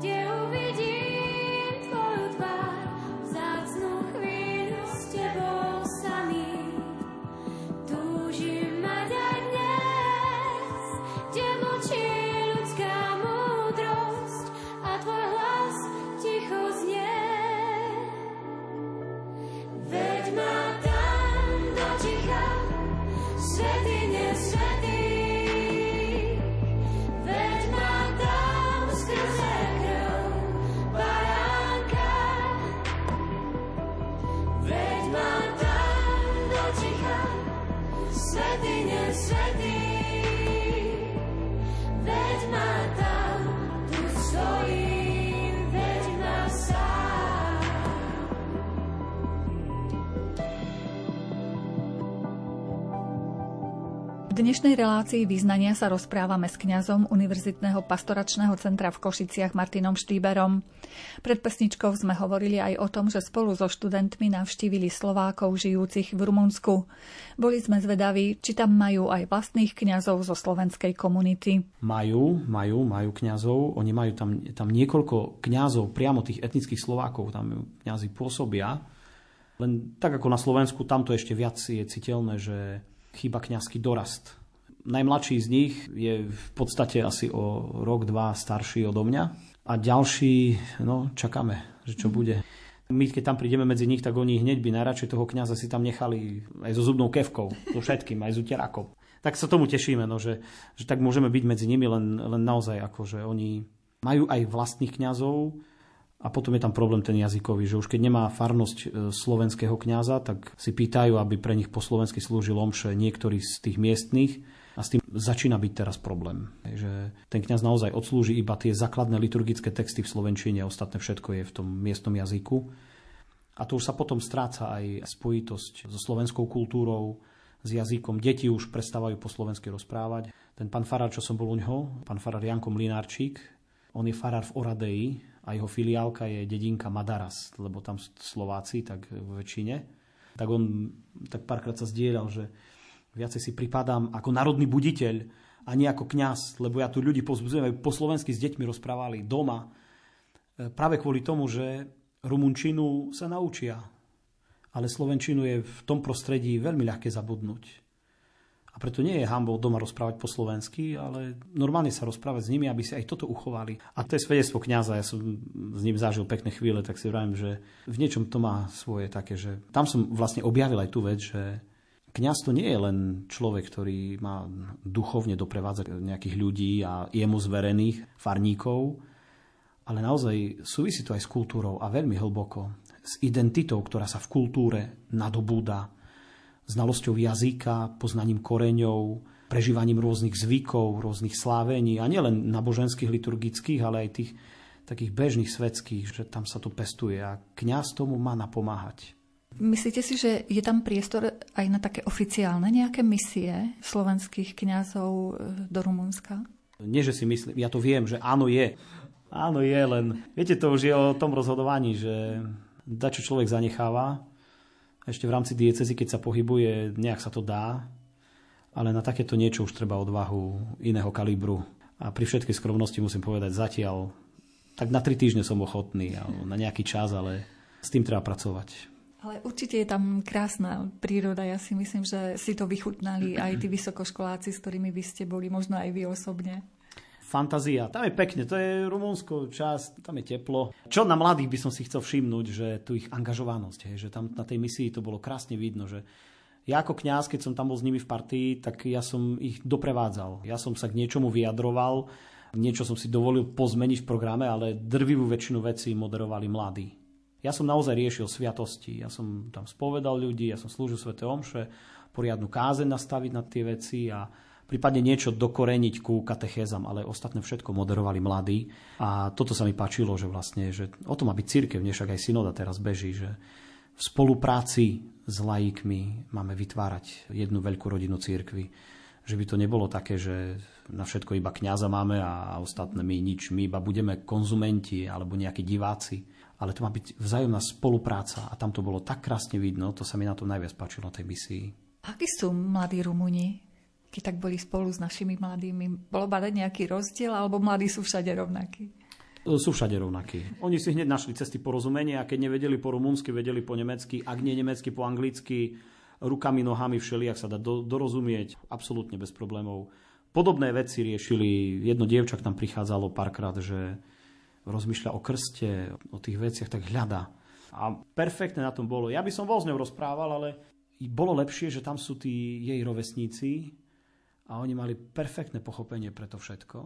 kde uvidím tvoju tvár, vzácnu chvíľu s tebou samým. Túžim mať aj dnes, kde mlčí ľudská múdrosť a tvoj hlas ticho znie. Veď ma tam do ticha, svätý, nesvätý. Veď ma tam skrze krv Baránka. Veď ma tam do ticha, svätý, nesvätý. Veď ma tam, tu stojím, veď ma sám. V dnešnej relácii Význania sa rozprávame s kňazom Univerzitného pastoračného centra v Košiciach Martinom Štíberom. Pred pesničkou sme hovorili aj o tom, že spolu so študentmi navštívili Slovákov žijúcich v Rumunsku. Boli sme zvedaví, či tam majú aj vlastných kňazov zo slovenskej komunity. Majú, majú, majú kňazov. Oni majú tam, tam niekoľko kňazov, priamo tých etnických Slovákov, tam kňazi pôsobia. Len tak ako na Slovensku, tamto ešte viac je citeľné, že chýba kňazský dorast. Najmladší z nich je v podstate asi o rok, dva starší odo mňa. A ďalší, no čakáme, že čo bude. My, keď tam prídeme medzi nich, tak oni hneď by najradšej toho kňaza si tam nechali aj so zubnou kevkou, so všetkým, aj s uterákom. Tak sa tomu tešíme, no, že, že tak môžeme byť medzi nimi, len, len naozaj ako, že oni majú aj vlastných kňazov. A potom je tam problém ten jazykový, že už keď nemá farnosť slovenského kňaza, tak si pýtajú, aby pre nich po slovensky slúžil omše niektorý z tých miestnych, a s tým začína byť teraz problém. Takže ten kňaz naozaj odslúži iba tie základné liturgické texty v slovenčine, ostatné všetko je v tom miestnom jazyku. A to už sa potom stráca aj spojitosť so slovenskou kultúrou, s jazykom. Deti už prestávajú po slovensky rozprávať. Ten pán farár, čo som bol u ňoho, pán farár Janko Mlinárčik, on je farár v Oradeji, a jeho filiálka je dedinka Madaras, lebo tam sú Slováci, tak v väčšine. Tak on tak párkrát sa zdieľal, že viacej si pripadám ako národný buditeľ a nie ako kňaz, lebo ja tu ľudí pozbudzujem, aby po slovensky s deťmi rozprávali doma. Práve kvôli tomu, že rumunčinu sa naučia, ale slovenčinu je v tom prostredí veľmi ľahké zabudnúť. A preto nie je hanbou doma rozprávať po slovensky, ale normálne sa rozprávať s nimi, aby si aj toto uchovali. A to je svedectvo kňaza, ja som s ním zažil pekné chvíle, tak si vravím, že v niečom to má svoje také, že tam som vlastne objavil aj tú vec, že kňaz to nie je len človek, ktorý má duchovne doprevádzať nejakých ľudí a jemu zverených farníkov, ale naozaj súvisí to aj s kultúrou a veľmi hlboko, s identitou, ktorá sa v kultúre nadobúda. Znalosťou jazyka, poznaním koreňov, prežívaním rôznych zvykov, rôznych slávení, a nielen náboženských, liturgických, ale aj tých takých bežných svetských, že tam sa to pestuje a kňaz tomu má napomáhať. Myslíte si, že je tam priestor aj na také oficiálne nejaké misie slovenských kňazov do Rumunska? Nie, že si myslím, ja to viem, že áno je. Áno je, len viete, to už je o tom rozhodovaní, že dačo človek zanecháva. Ešte v rámci diecézy, keď sa pohybuje, nejak sa to dá, ale na takéto niečo už treba odvahu iného kalibru. A pri všetkej skromnosti musím povedať zatiaľ, tak na tri týždne som ochotný, alebo na nejaký čas, ale s tým treba pracovať. Ale určite je tam krásna príroda. Ja si myslím, že si to vychutnali aj tí vysokoškoláci, s ktorými vy ste boli, možno aj vy osobne. Fantázia. Tam je pekne, to je Rumunsko čas, tam je teplo. Čo na mladých by som si chcel všimnúť, že tu ich angažovanosť, hej, že tam na tej misii to bolo krásne vidno, že ja ako kňaz, keď som tam bol s nimi v partii, tak ja som ich doprevádzal. Ja som sa k niečomu vyjadroval, niečo som si dovolil pozmeniť v programe, ale drvivú väčšinu vecí moderovali mladí. Ja som naozaj riešil sviatosti, ja som tam spovedal ľudí, ja som slúžil sväté omše, poriadnu kázeň nastaviť na tie veci a prípadne niečo dokoreniť ku katechézam, ale ostatné všetko moderovali mladí. A toto sa mi páčilo, že vlastne, že o tom, aby cirkev, však aj synoda teraz beží, že v spolupráci s laikmi máme vytvárať jednu veľkú rodinu cirkvi. Že by to nebolo také, že na všetko iba kňaza máme a ostatné my nič, my iba budeme konzumenti alebo nejakí diváci. Ale to má byť vzájomná spolupráca a tam to bolo tak krásne vidno, to sa mi na tom najviac páčilo, tej misii. Akí sú mladí Rumúni? Keď tak boli spolu s našimi mladými, bolo badať nejaký rozdiel, alebo mladí sú všade rovnakí? Sú všade rovnakí. Oni si hneď našli cesty porozumenia a keď nevedeli po rumunsky, vedeli po nemecky, ak nie nemecky, po anglicky, rukami, nohami, všelijak sa dá do, dorozumieť, absolútne bez problémov. Podobné veci riešili, jedno dievča tam prichádzalo párkrát, že rozmýšľa o krste, o tých veciach, tak hľada. A perfektne na tom bolo. Ja by som bol s ňou rozprával, ale bolo lepšie, že tam sú tí jej rovesníci, a oni mali perfektné pochopenie pre to všetko.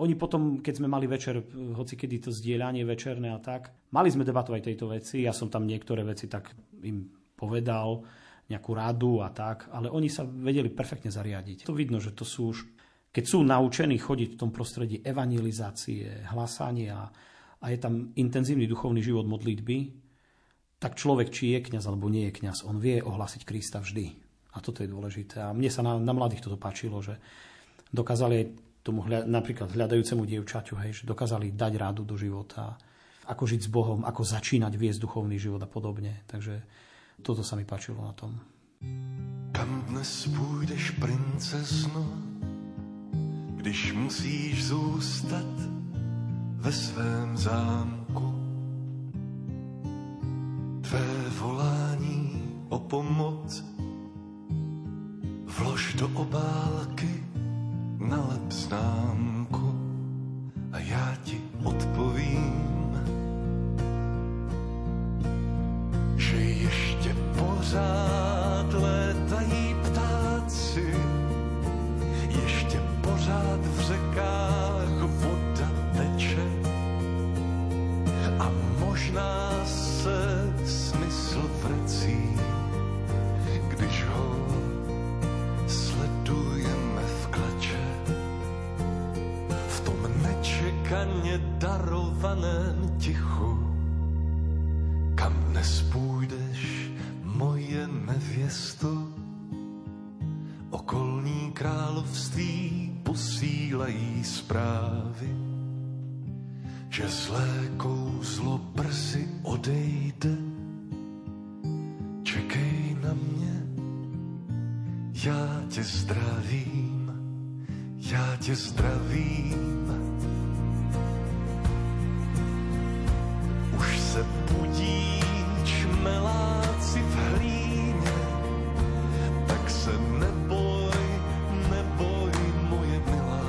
Oni potom, keď sme mali večer, hoci kedy to zdieľanie večerné a tak, mali sme debatovať tejto veci, ja som tam niektoré veci tak im povedal, nejakú radu a tak, ale oni sa vedeli perfektne zariadiť. To vidno, že to sú už, keď sú naučení chodiť v tom prostredí evangelizácie, hlasania a je tam intenzívny duchovný život modlitby, tak človek, či je kňaz alebo nie je kňaz, on vie ohlásiť Krista vždy. A toto je dôležité. A mne sa na, na mladých toto páčilo, že dokázali tomu hľa, napríklad hľadajúcemu dievčaťu, hej, že dokázali dať rádu do života, ako žiť s Bohom, ako začínať viesť duchovný život a podobne. Takže toto sa mi páčilo na tom. Kam dnes půjdeš, princezno, když musíš zůstat ve svém zámku? Tvé volání o pomoc vlož do obálky, nalep známku a já ti odpovím, že ještě pořád létají ptáci, ještě pořád v řekách voda teče a možná se smysl vrací, když ho kaně darovaném tichu. Kam dnes půjdeš, moje nevěsto? Okolní království posílají zprávy, že zlé kouzlo brzy odejde. Čekej na mě, já tě zdravím, já tě zdravím. Už se budíš meláci v hlíně, tak se neboj, neboj, moje milá.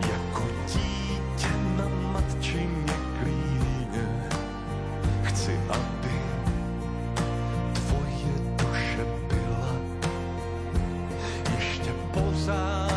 Jako dítě na matčině klíně chci, aby tvoje duše byla ještě pořád.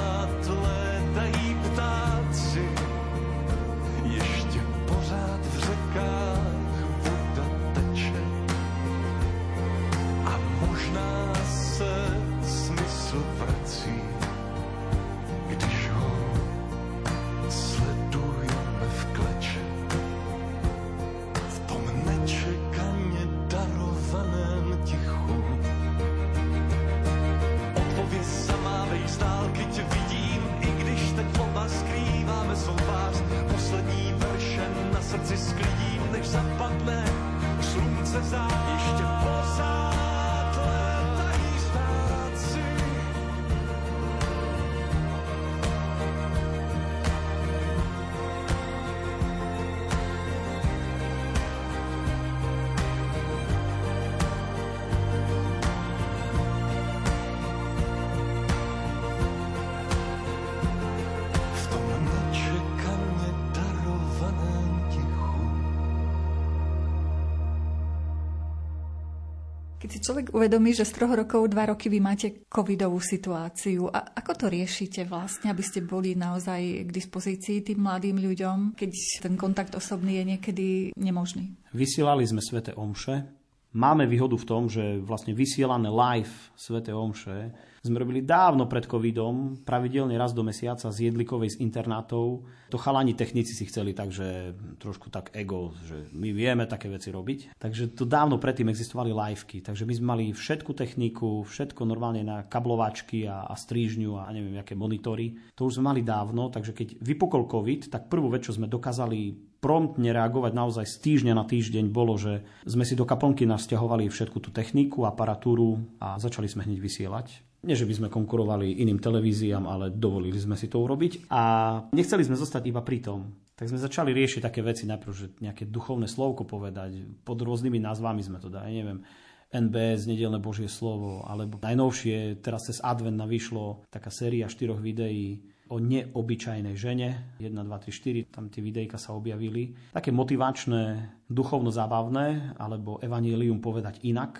Človek uvedomí, že z troch rokov, dva roky vy máte covidovú situáciu. A ako to riešite vlastne, aby ste boli naozaj k dispozícii tým mladým ľuďom, keď ten kontakt osobný je niekedy nemožný? Vysielali sme sväté omše. Máme výhodu v tom, že vlastne vysielané live sväté omše sme robili dávno pred covidom, pravidelne raz do mesiaca z Jedlikovej z internátov. To chalani technici si chceli, takže trošku tak ego, že my vieme také veci robiť. Takže to dávno predtým existovali liveky, takže my sme mali všetku techniku, všetko normálne na kablovačky a, a strížňu a neviem, aké monitory. To už sme mali dávno, takže keď vypukol covid, tak prvú vec, čo sme dokázali promptne reagovať naozaj z týždňa na týždeň, bolo, že sme si do kaponky nasťahovali všetku tú techniku, aparatúru a začali sme hneď vysielať. Nie, že by sme konkurovali iným televíziám, ale dovolili sme si to urobiť. A nechceli sme zostať iba pri tom. Tak sme začali riešiť také veci, najprv, že nejaké duchovné slovko povedať. Pod rôznymi názvami sme to dali, neviem, en bé es, Nedelné Božie slovo, alebo najnovšie, teraz cez advent vyšlo taká séria štyroch videí o neobyčajnej žene. jedna, dva, tri, štyri, tam tie videjka sa objavili. Také motivačné, duchovno-zábavné, alebo evanjelium povedať inak,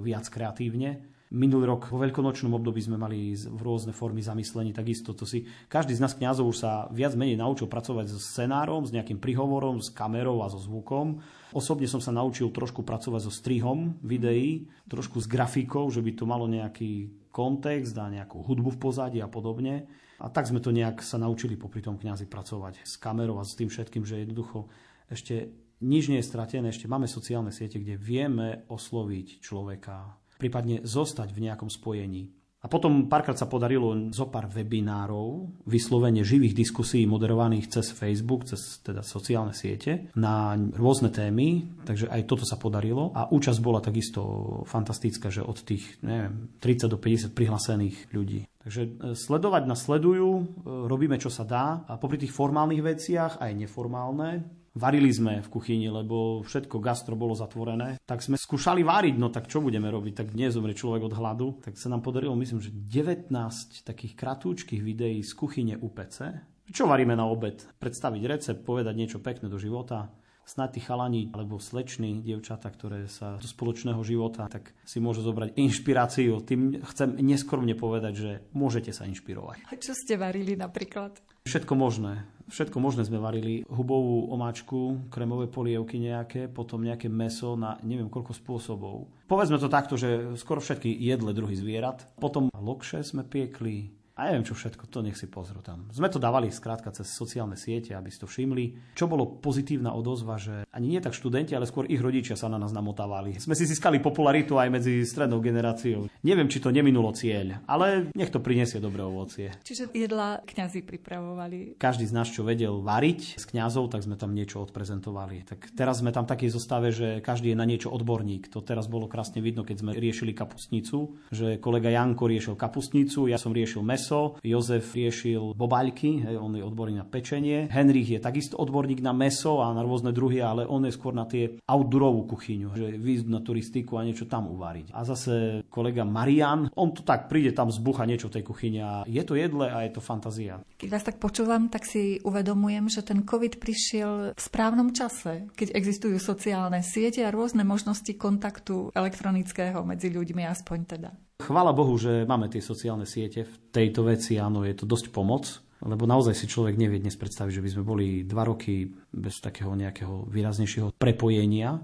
viac kreatívne. Minulý rok vo veľkonočnom období sme mali v rôzne formy zamyslení, takisto to si každý z nás kňazov už sa viac menej naučil pracovať so scenárom, s nejakým príhovorom, s kamerou a so zvukom. Osobne som sa naučil trošku pracovať so strihom videí, trošku s grafikou, že by to malo nejaký kontext a nejakú hudbu v pozadí a podobne. A tak sme to nejak sa naučili popri tom kňazi pracovať s kamerou a s tým všetkým, že jednoducho ešte nič nie je stratené, ešte máme sociálne siete, kde vieme osloviť človeka, prípadne zostať v nejakom spojení. A potom párkrát sa podarilo zo pár webinárov, vyslovene živých diskusí moderovaných cez Facebook, cez teda sociálne siete, na rôzne témy, takže aj toto sa podarilo. A účasť bola takisto fantastická, že od tých neviem, tridsať do päťdesiat prihlásených ľudí. Takže sledovať nás sledujú, robíme čo sa dá. A popri tých formálnych veciach aj neformálne. Varili sme v kuchyni, lebo všetko gastro bolo zatvorené. Tak sme skúšali váriť, no tak čo budeme robiť? Tak dnes zomrie človek od hladu. Tak sa nám podarilo, myslím, že devätnásť takých kratúčkých videí z kuchyne u pece. Čo varíme na obed? Predstaviť recept, povedať niečo pekné do života. Snáď tí chalani alebo slečny, dievčatá, ktoré sa do spoločného života, tak si môžu zobrať inšpiráciu. Tým chcem neskromne povedať, že môžete sa inšpirovať. A čo ste varili napríklad? Všetko možné. Všetko možné sme varili. Hubovú omáčku, krémové polievky nejaké, potom nejaké mäso na neviem koľko spôsobov. Povedzme to takto, že skoro všetky jedle druhy zvierat. Potom lokše sme piekli. A neviem čo všetko, to nech si pozrú tam. Sme to dávali skrátka cez sociálne siete, aby si to všimli. Čo bolo pozitívna odozva, že ani nie tak študenti, ale skôr ich rodičia sa na nás namotávali. Sme si získali popularitu aj medzi strednou generáciou. Neviem, či to neminulo cieľ, ale nech to prinesie dobré ovocie. Čiže jedla kňazi pripravovali. Každý z nás, čo vedel variť s kňazov, tak sme tam niečo odprezentovali. Tak teraz sme tam takej zostave, že každý je na niečo odborník. To teraz bolo krásne vidno, keď sme riešili kapustnicu, že kolega Janko riešil kapustnicu, ja som riešil mäso. meso, Jozef riešil bobaľky, hej, on je odborník na pečenie, Henrich je takisto odborník na meso a na rôzne druhy, ale on je skôr na tie outdoorovú kuchyňu, že výjsť na turistiku a niečo tam uvariť. A zase kolega Marian, on to tak príde tam zbucha niečo v tej kuchyni a je to jedle a je to fantázia. Keď vás tak počúvam, tak si uvedomujem, že ten COVID prišiel v správnom čase, keď existujú sociálne siete a rôzne možnosti kontaktu elektronického medzi ľuďmi, aspoň teda. Chvála Bohu, že máme tie sociálne siete. V tejto veci, áno, je to dosť pomoc, lebo naozaj si človek nevie dnes predstaviť, že by sme boli dva roky bez takého nejakého výraznejšieho prepojenia.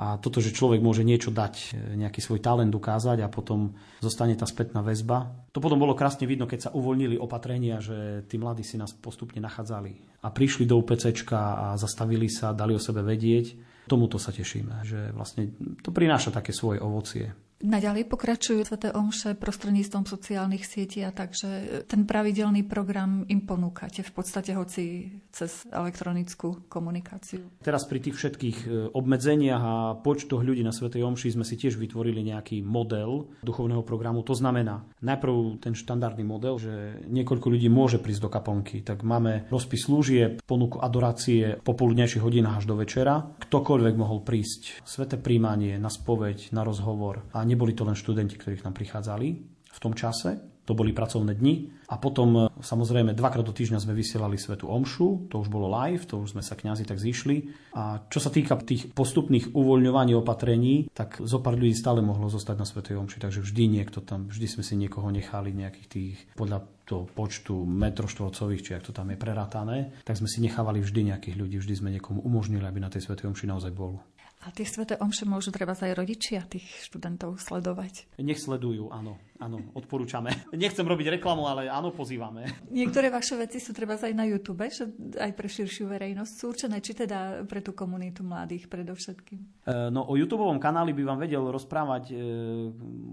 A toto, že človek môže niečo dať, nejaký svoj talent ukázať a potom zostane tá spätná väzba. To potom bolo krásne vidno, keď sa uvoľnili opatrenia, že tí mladí si nás postupne nachádzali. A prišli do UPCčka a zastavili sa, dali o sebe vedieť. Tomuto sa tešíme, že vlastne to prináša také svoje ovocie. Naďalej pokračujú sväté omše prostredníctvom sociálnych sietí a takže ten pravidelný program im ponúkate v podstate hoci cez elektronickú komunikáciu. Teraz pri tých všetkých obmedzeniach a počtoch ľudí na svätej omši sme si tiež vytvorili nejaký model duchovného programu. To znamená najprv ten štandardný model, že niekoľko ľudí môže prísť do kaponky. Tak máme rozpis slúžieb, ponuku adorácie po poludnejších hodinách až do večera. Ktokoľvek mohol prísť. Sväté prijímanie, na spoveď, na rozhovor. A neboli to len študenti, ktorých nám prichádzali v tom čase, to boli pracovné dni. A potom samozrejme dvakrát do týždňa sme vysielali svätú omšu, to už bolo live, to už sme sa kňazi tak zišli. A čo sa týka tých postupných uvoľňovaní opatrení, tak zo pár ľudí stále mohlo zostať na svätej omši, takže vždy niekto tam, vždy sme si niekoho nechali nejakých tých podľa toho počtu metrov štvorcových, či ak to tam je preratané, tak sme si nechávali vždy nejakých ľudí, vždy sme niekomu umožnili, aby na tej svätej omši naozaj bol. A tie sväté omše môžu treba aj rodičia tých študentov sledovať. Nech sledujú, áno, áno, odporúčame. Nechcem robiť reklamu, ale áno, pozývame. Niektoré vaše veci sú treba aj na YouTube, že aj pre širšiu verejnosť sú určené, či teda pre tú komunitu mladých predovšetkým. E, no o YouTubeovom kanáli by vám vedel rozprávať e,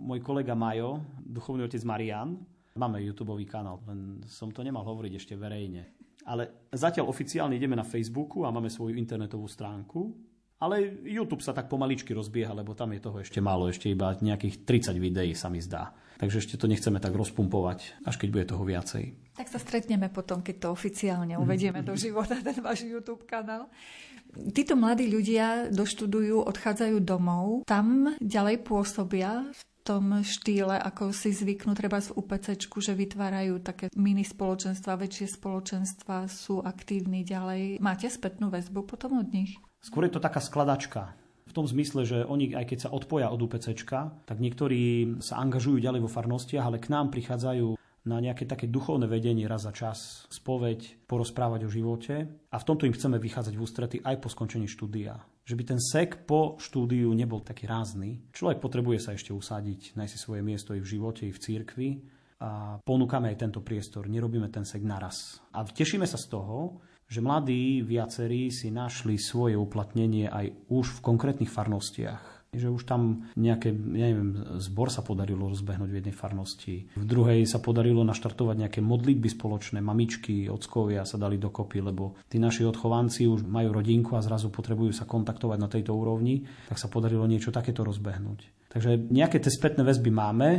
môj kolega Majo, duchovný otec Marian. Máme YouTubeový kanál, len som to nemal hovoriť ešte verejne. Ale zatiaľ oficiálne ideme na Facebooku a máme svoju internetovú stránku. Ale YouTube sa tak pomaličky rozbieha, lebo tam je toho ešte málo, ešte iba nejakých tridsať videí sa mi zdá. Takže ešte to nechceme tak rozpumpovať, až keď bude toho viacej. Tak sa stretneme potom, keď to oficiálne uvedieme do života, ten váš YouTube kanál. Títo mladí ľudia doštudujú, odchádzajú domov, tam ďalej pôsobia v tom štýle, ako si zvyknú treba v UPCčku, že vytvárajú také mini spoločenstva, väčšie spoločenstva, sú aktívni ďalej. Máte spätnú väzbu potom od nich? Skôr je to taká skladačka. V tom zmysle, že oni, aj keď sa odpoja od UPCčka, tak niektorí sa angažujú ďalej vo farnostiach, ale k nám prichádzajú na nejaké také duchovné vedenie raz za čas, spoveď, porozprávať o živote. A v tomto im chceme vychádzať v ústrety aj po skončení štúdia. Že by ten sek po štúdiu nebol taký rázny. Človek potrebuje sa ešte usadiť, nájsť si svoje miesto i v živote, i v cirkvi. A ponúkame aj tento priestor, nerobíme ten sek naraz. A tešíme sa z toho, že mladí viacerí si našli svoje uplatnenie aj už v konkrétnych farnostiach. Že už tam nejaké, ja neviem, zbor sa podarilo rozbehnúť v jednej farnosti. V druhej sa podarilo naštartovať nejaké modlitby spoločné. Mamičky, ockovia sa dali dokopy, lebo tí naši odchovanci už majú rodinku a zrazu potrebujú sa kontaktovať na tejto úrovni. Tak sa podarilo niečo takéto rozbehnúť. Takže nejaké tie spätné väzby máme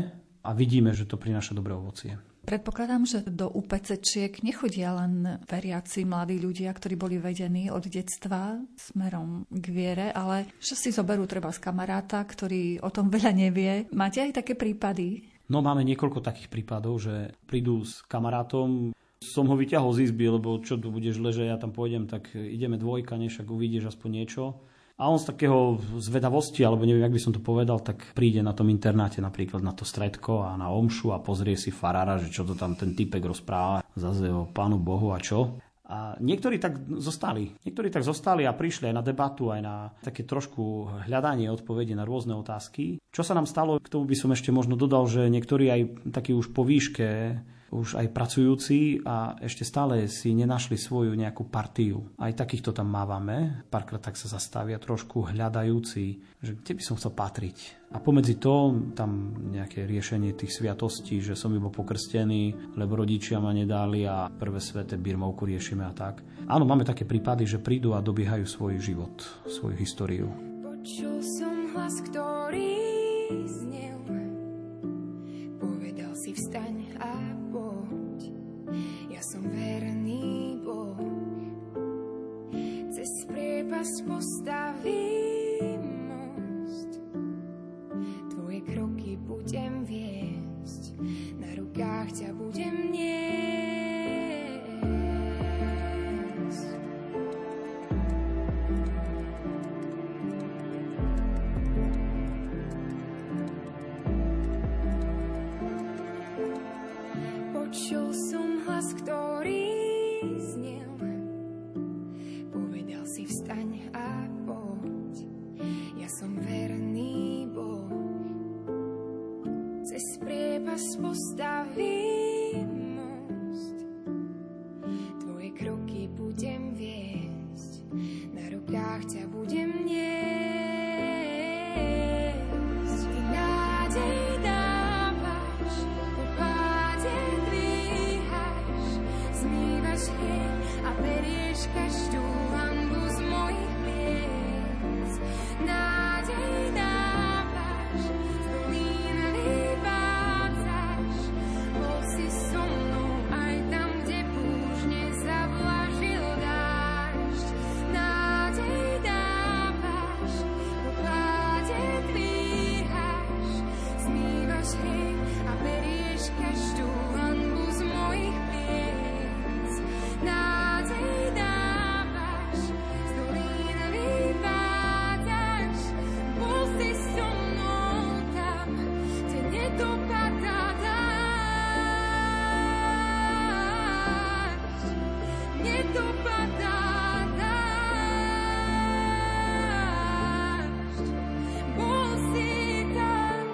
a vidíme, že to prináša dobré ovocie. Predpokladám, že do UPCčiek nechodia len veriaci mladí ľudia, ktorí boli vedení od detstva smerom k viere, ale že si zoberú treba z kamaráta, ktorý o tom veľa nevie. Máte aj také prípady? No máme niekoľko takých prípadov, že prídu s kamarátom, som ho vyťahol z izby, lebo čo tu budeš leže, ja tam pôjdem, tak ideme dvojka, ne, však uvidíš aspoň niečo. A on z takého zvedavosti, alebo neviem, jak by som to povedal, tak príde na tom internáte napríklad na to stredko a na omšu a pozrie si farára, že čo to tam ten typek rozpráva zase o Pánu Bohu a čo. A niektorí tak zostali. Niektorí tak zostali a prišli aj na debatu, aj na také trošku hľadanie odpovede na rôzne otázky. Čo sa nám stalo, k tomu by som ešte možno dodal, že niektorí aj takí už po výške, už aj pracujúci a ešte stále si nenašli svoju nejakú partiu. Aj takýchto tam mávame. Párkrát tak sa zastavia trošku hľadajúci, že kde by som chcel patriť. A pomedzi to tam nejaké riešenie tých sviatostí, že som iba pokrstený, lebo rodičia ma nedali a prvé sväté birmovku riešime a tak. Áno, máme také prípady, že prídu a dobiehajú svoj život, svoju históriu. Počul som hlas, ktorý znel. Povedal si vstaň a bol. som verný Boh. Cez priepasť postavím most, tvoje kroky budem viesť, na rukách ťa budem niesť. Počul som hlas, ktorý znel, povedal si vstaň a poď, ja som verný Boh. Cez priepasť postavím most, tvoje kroky budem viesť, na rukách ťa budem niesť. Ty nádej dávaš, po páde a berieš každú hanbu z mojich pliec. Nádej dávaš, z dolína vybácaš, bol si so mnou aj tam, kde búžne zavlažil dážď. Nádej dávaš, po páde dvíhaš, zmývaš hriech a berieš každú hanbu z mojich pliec. Nádej dávaš, z dolín vybádaš, bol si so mnou tam, kde nedopadá dáš, nedopadá dáš, bol si tam.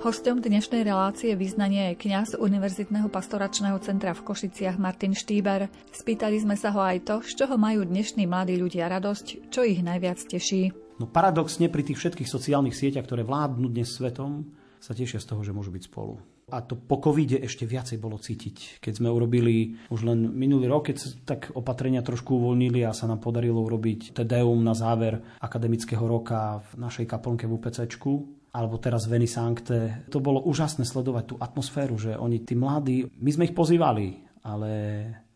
Hosťom dnešnej relácie Vyznanie je kňaz Univerzitného pastoračného centra v Košiciach Martin Štíber. Spýtali sme sa ho aj to, z čoho majú dnešní mladí ľudia radosť, čo ich najviac teší. No paradoxne pri tých všetkých sociálnych sieťach, ktoré vládnu dnes svetom, sa tešia z toho, že môžu byť spolu. A to po covide ešte viacej bolo cítiť. Keď sme urobili už len minulý rok, keď tak opatrenia trošku uvoľnili a sa nám podarilo urobiť tedeum na záver akademického roka v našej kaplnke v UPCčku, alebo teraz Veni Sancte. To bolo úžasné sledovať tú atmosféru, že oni, tí mladí, my sme ich pozývali, ale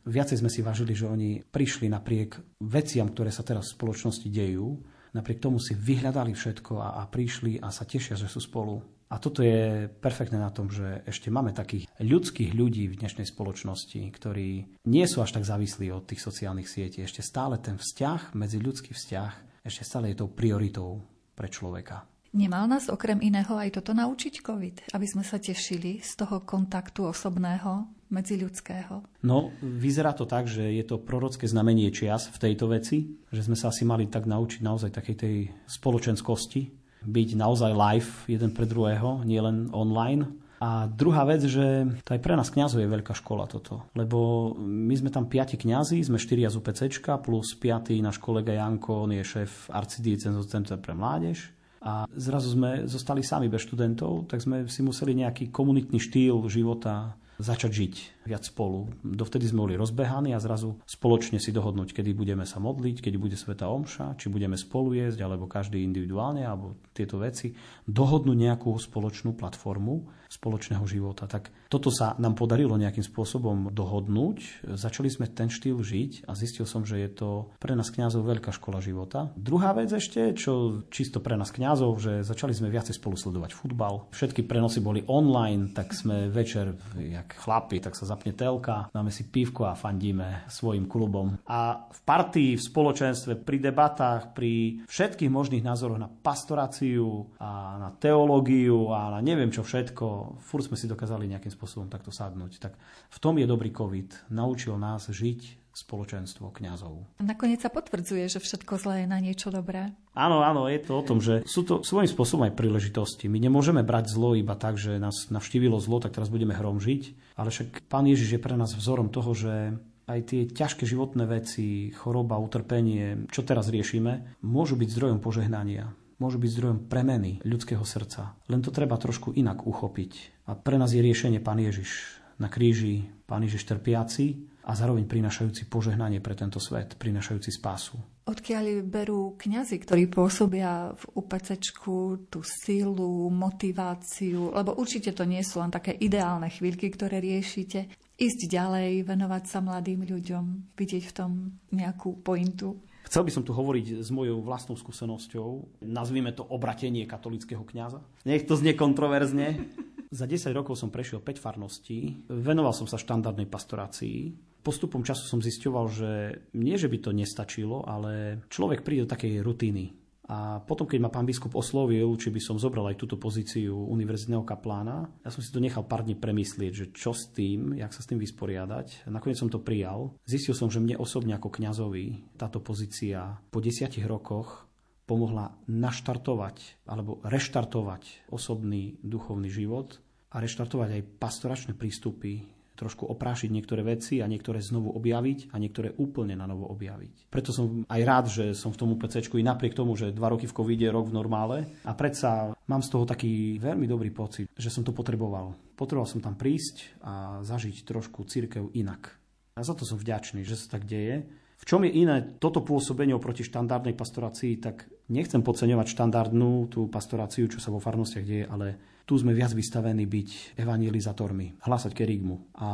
viacej sme si vážili, že oni prišli napriek veciam, ktoré sa teraz v spoločnosti dejú, napriek tomu si vyhľadali všetko a, a prišli a sa tešia, že sú spolu. A toto je perfektné na tom, že ešte máme takých ľudských ľudí v dnešnej spoločnosti, ktorí nie sú až tak závislí od tých sociálnych sietí. Ešte stále ten vzťah, medziľudský vzťah, ešte stále je tou prioritou pre človeka. Nemal nás okrem iného aj toto naučiť COVID, aby sme sa tešili z toho kontaktu osobného, medziľudského? No, vyzerá to tak, že je to prorocké znamenie čias v tejto veci, že sme sa asi mali tak naučiť naozaj takej tej spoločenskosti, byť naozaj live jeden pre druhého, nielen online. A druhá vec, že to aj pre nás kňazov je veľká škola toto, lebo my sme tam piati kňazi, sme štyria z UPCčka, plus piatý náš kolega Janko, on je šéf arcidiecézneho centra pre mládež. A zrazu sme zostali sami bez študentov, tak sme si museli nejaký komunitný štýl života začať žiť viac spolu. Dovtedy sme boli rozbehaní a zrazu spoločne si dohodnúť, kedy budeme sa modliť, kedy bude svätá omša, či budeme spolu jesť, alebo každý individuálne, alebo tieto veci. Dohodnúť nejakú spoločnú platformu spoločného života. Tak toto sa nám podarilo nejakým spôsobom dohodnúť. Začali sme ten štýl žiť a zistil som, že je to pre nás kňazov veľká škola života. Druhá vec ešte, čo čisto pre nás kňazov, že začali sme viacej spolu sledovať futbal. Všetky prenosy boli online, tak sme večer jak chlapi, tak sa zapne telka, dáme si pívko a fandíme svojim klubom. A v partii, v spoločenstve, pri debatách, pri všetkých možných názoroch na pastoráciu a na teológiu a na neviem čo všetko, furt sme si dokázali nejakým spôsobom takto sadnúť. Tak v tom je dobrý COVID. Naučil nás žiť spoločenstvo kňazov. Nakoniec sa potvrdzuje, že všetko zlé je na niečo dobré. Áno, áno, je to o tom, že sú to svojím spôsobom aj príležitosti. My nemôžeme brať zlo iba tak, že nás navštívilo zlo, tak teraz budeme hromžiť. Ale však Pán Ježiš je pre nás vzorom toho, že aj tie ťažké životné veci, choroba, utrpenie, čo teraz riešime, môžu byť zdrojom požehnania. Môžu byť zdrojom premeny ľudského srdca. Len to treba trošku inak uchopiť. A pre nás je riešenie Pán Ježiš na kríži, Pán Ježiš trpiaci, a zároveň prinášajúci požehnanie pre tento svet, prinášajúci spásu. Odkiaľ berú kňazi, ktorí pôsobia v U P C čku, tú sílu, motiváciu, lebo určite to nie sú len také ideálne chvíľky, ktoré riešite. Ísť ďalej, venovať sa mladým ľuďom, vidieť v tom nejakú pointu. Chcel by som tu hovoriť s mojou vlastnou skúsenosťou, nazvime to obratenie katolíckeho kňaza. Nech to znie kontroverzne. Za desať rokov som prešiel päť farností, venoval som sa štandardnej pastorácii. Postupom času som zisťoval, že nie, že by to nestačilo, ale človek príde do takej rutiny. A potom, keď ma pán biskup oslovil, či by som zobral aj túto pozíciu univerzitného kaplána, ja som si to nechal pár dní premyslieť, že čo s tým, jak sa s tým vysporiadať. Nakoniec som to prijal. Zistil som, že mne osobne ako kňazovi táto pozícia po desiatich rokoch pomohla naštartovať alebo reštartovať osobný duchovný život a reštartovať aj pastoračné prístupy, trošku oprášiť niektoré veci a niektoré znovu objaviť a niektoré úplne na novo objaviť. Preto som aj rád, že som v tom U P C čku i napriek tomu, že dva roky v covide, rok v normále a predsa mám z toho taký veľmi dobrý pocit, že som to potreboval. Potreboval som tam prísť a zažiť trošku cirkev inak. A za to som vďačný, že sa tak deje. V čom je iné toto pôsobenie oproti štandardnej pastorácii, tak nechcem podceňovať štandardnú tú pastoráciu, čo sa vo farnostiach deje, ale tu sme viac vystavení byť evangelizátormi, hlásať kerygmu. A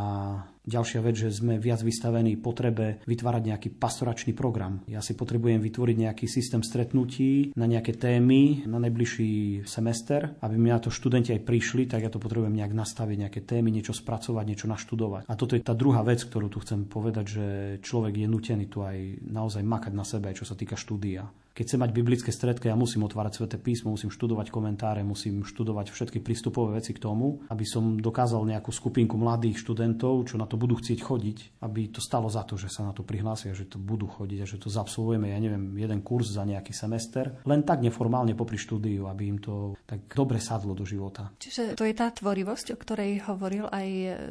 ďalšia vec, že sme viac vystavení potrebe vytvárať nejaký pastoračný program. Ja si potrebujem vytvoriť nejaký systém stretnutí na nejaké témy na najbližší semester, aby mi na to študenti aj prišli, tak ja to potrebujem nejak nastaviť, nejaké témy, niečo spracovať, niečo naštudovať. A toto je tá druhá vec, ktorú tu chcem povedať, že človek je nutený tu aj naozaj makať na sebe, čo sa týka štúdia. Keď chcem mať biblické stredky, ja musím otvárať Sväté písmo, musím študovať komentáre, musím študovať všetky prístupové veci k tomu, aby som dokázal nejakú skupinku mladých študentov, čo na to budú chcieť chodiť, aby to stalo za to, že sa na to prihlásia, že to budú chodiť a že to zabsolvujeme, ja neviem, jeden kurz za nejaký semester, len tak neformálne popri štúdiu, aby im to tak dobre sadlo do života. Čiže to je tá tvorivosť, o ktorej hovoril aj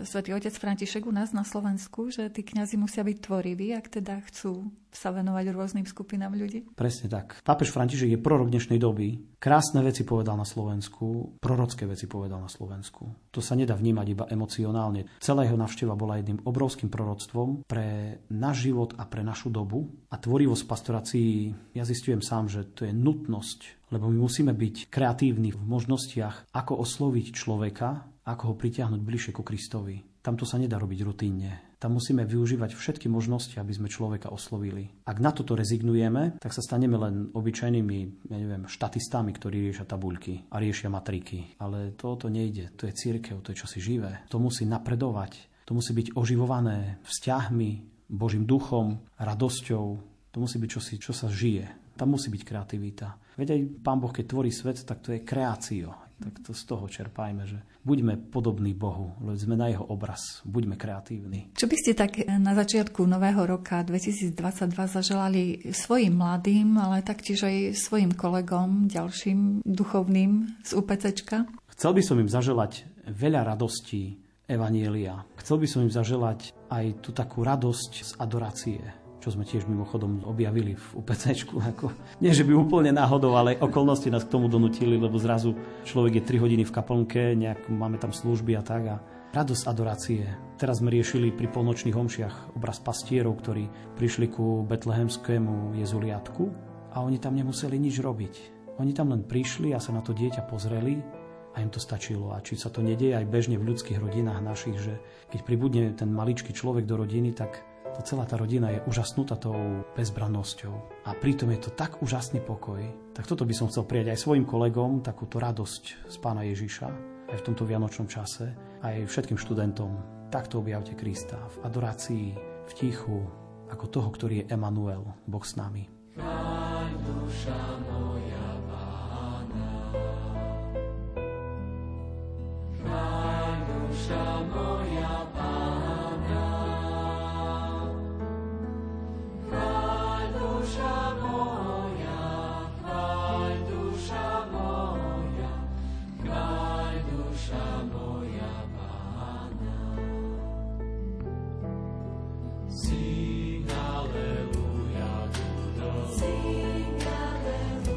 svätý otec František u nás na Slovensku, že tí kňazi musia byť tvoriví, ak teda chcú sa venovať rôznym skupinám ľudí. Presne tak. Pápež František je prorok dnešnej doby. Krásne veci povedal na Slovensku, prorocké veci povedal na Slovensku. To sa nedá vnímať iba emocionálne. Celá jeho návšteva bola jedným obrovským proroctvom pre náš život a pre našu dobu. A tvorivosť pastorácií, ja zistujem sám, že to je nutnosť, lebo my musíme byť kreatívni v možnostiach, ako osloviť človeka, ako ho pritiahnuť bližšie ku Kristovi. Tamto sa nedá robiť rutínne. Tam musíme využívať všetky možnosti, aby sme človeka oslovili. Ak na toto rezignujeme, tak sa staneme len obyčajnými, ja neviem, štatistami, ktorí riešia tabuľky a riešia matriky. Ale toto nejde. To je cirkev, to je čosi živé. To musí napredovať. To musí byť oživované vzťahmi, Božím duchom, radosťou. To musí byť čosi, čo sa žije. Tam musí byť kreativita. Veď aj Pán Boh, keď tvorí svet, tak to je kreácio. Tak to z toho čerpajme, že buďme podobní Bohu, lebo sme na jeho obraz, buďme kreatívni. Čo by ste tak na začiatku nového roka dvetisícdvadsaťdva zaželali svojim mladým, ale taktiež aj svojim kolegom, ďalším duchovným z U P C čka? Chcel by som im zaželať veľa radostí evanjelia. Chcel by som im zaželať aj tú takú radosť z adorácie, čo sme tiež mimochodom objavili v U P C čku. Ako, nie, že by úplne náhodou, ale okolnosti nás k tomu donutili, lebo zrazu človek je tri hodiny v kaplnke, nejak máme tam služby a tak. A radosť adorácie. Teraz sme riešili pri polnočných homšiach obraz pastierov, ktorí prišli ku betlehemskému Jezuliatku a oni tam nemuseli nič robiť. Oni tam len prišli a sa na to dieťa pozreli a im to stačilo. A či sa to nedieje aj bežne v ľudských rodinách našich, že keď pribudne ten maličký človek do rodiny, tak to celá tá rodina je úžasnutá tou bezbrannosťou. A pritom je to tak úžasný pokoj. Tak toto by som chcel prijať aj svojim kolegom, takúto radosť z Pána Ježiša, aj v tomto vianočnom čase, aj všetkým študentom. Takto objavte Krista v adorácii, v tichu, ako toho, ktorý je Emanuel, Boh s nami. Chváľ duša moja Pána. Chváľ duša moja Pána. Sing, Alleluja, Budo. Sing, Alleluja.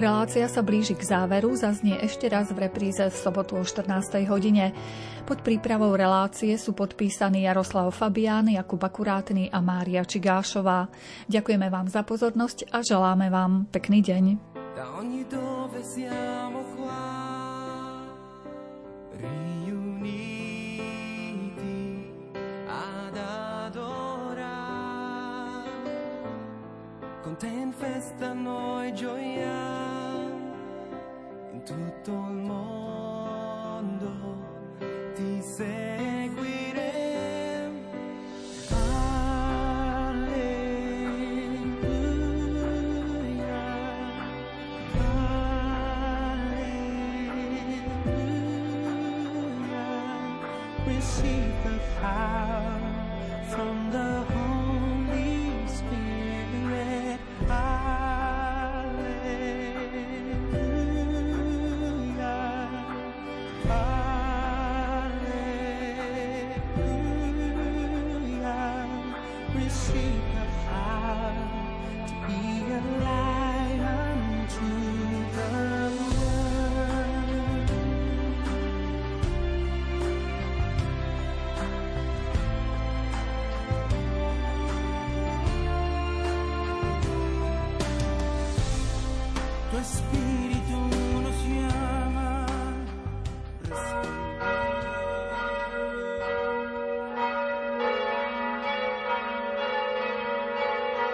Relácia sa blíži k záveru, zaznie ešte raz v repríze v sobotu o štrnástej hodine. Pod prípravou relácie sú podpísaní Jaroslav Fabián, Jakub Akurátny a Mária Čigášová. Ďakujeme vám za pozornosť a želáme vám pekný deň. Da ogni dove siamo qua, riuniti ad adorar, con te in festa noi gioiamo, in tutto il mondo ti seguiremo. Receive the power from the Holy Spirit. Hallelujah, hallelujah. Receive the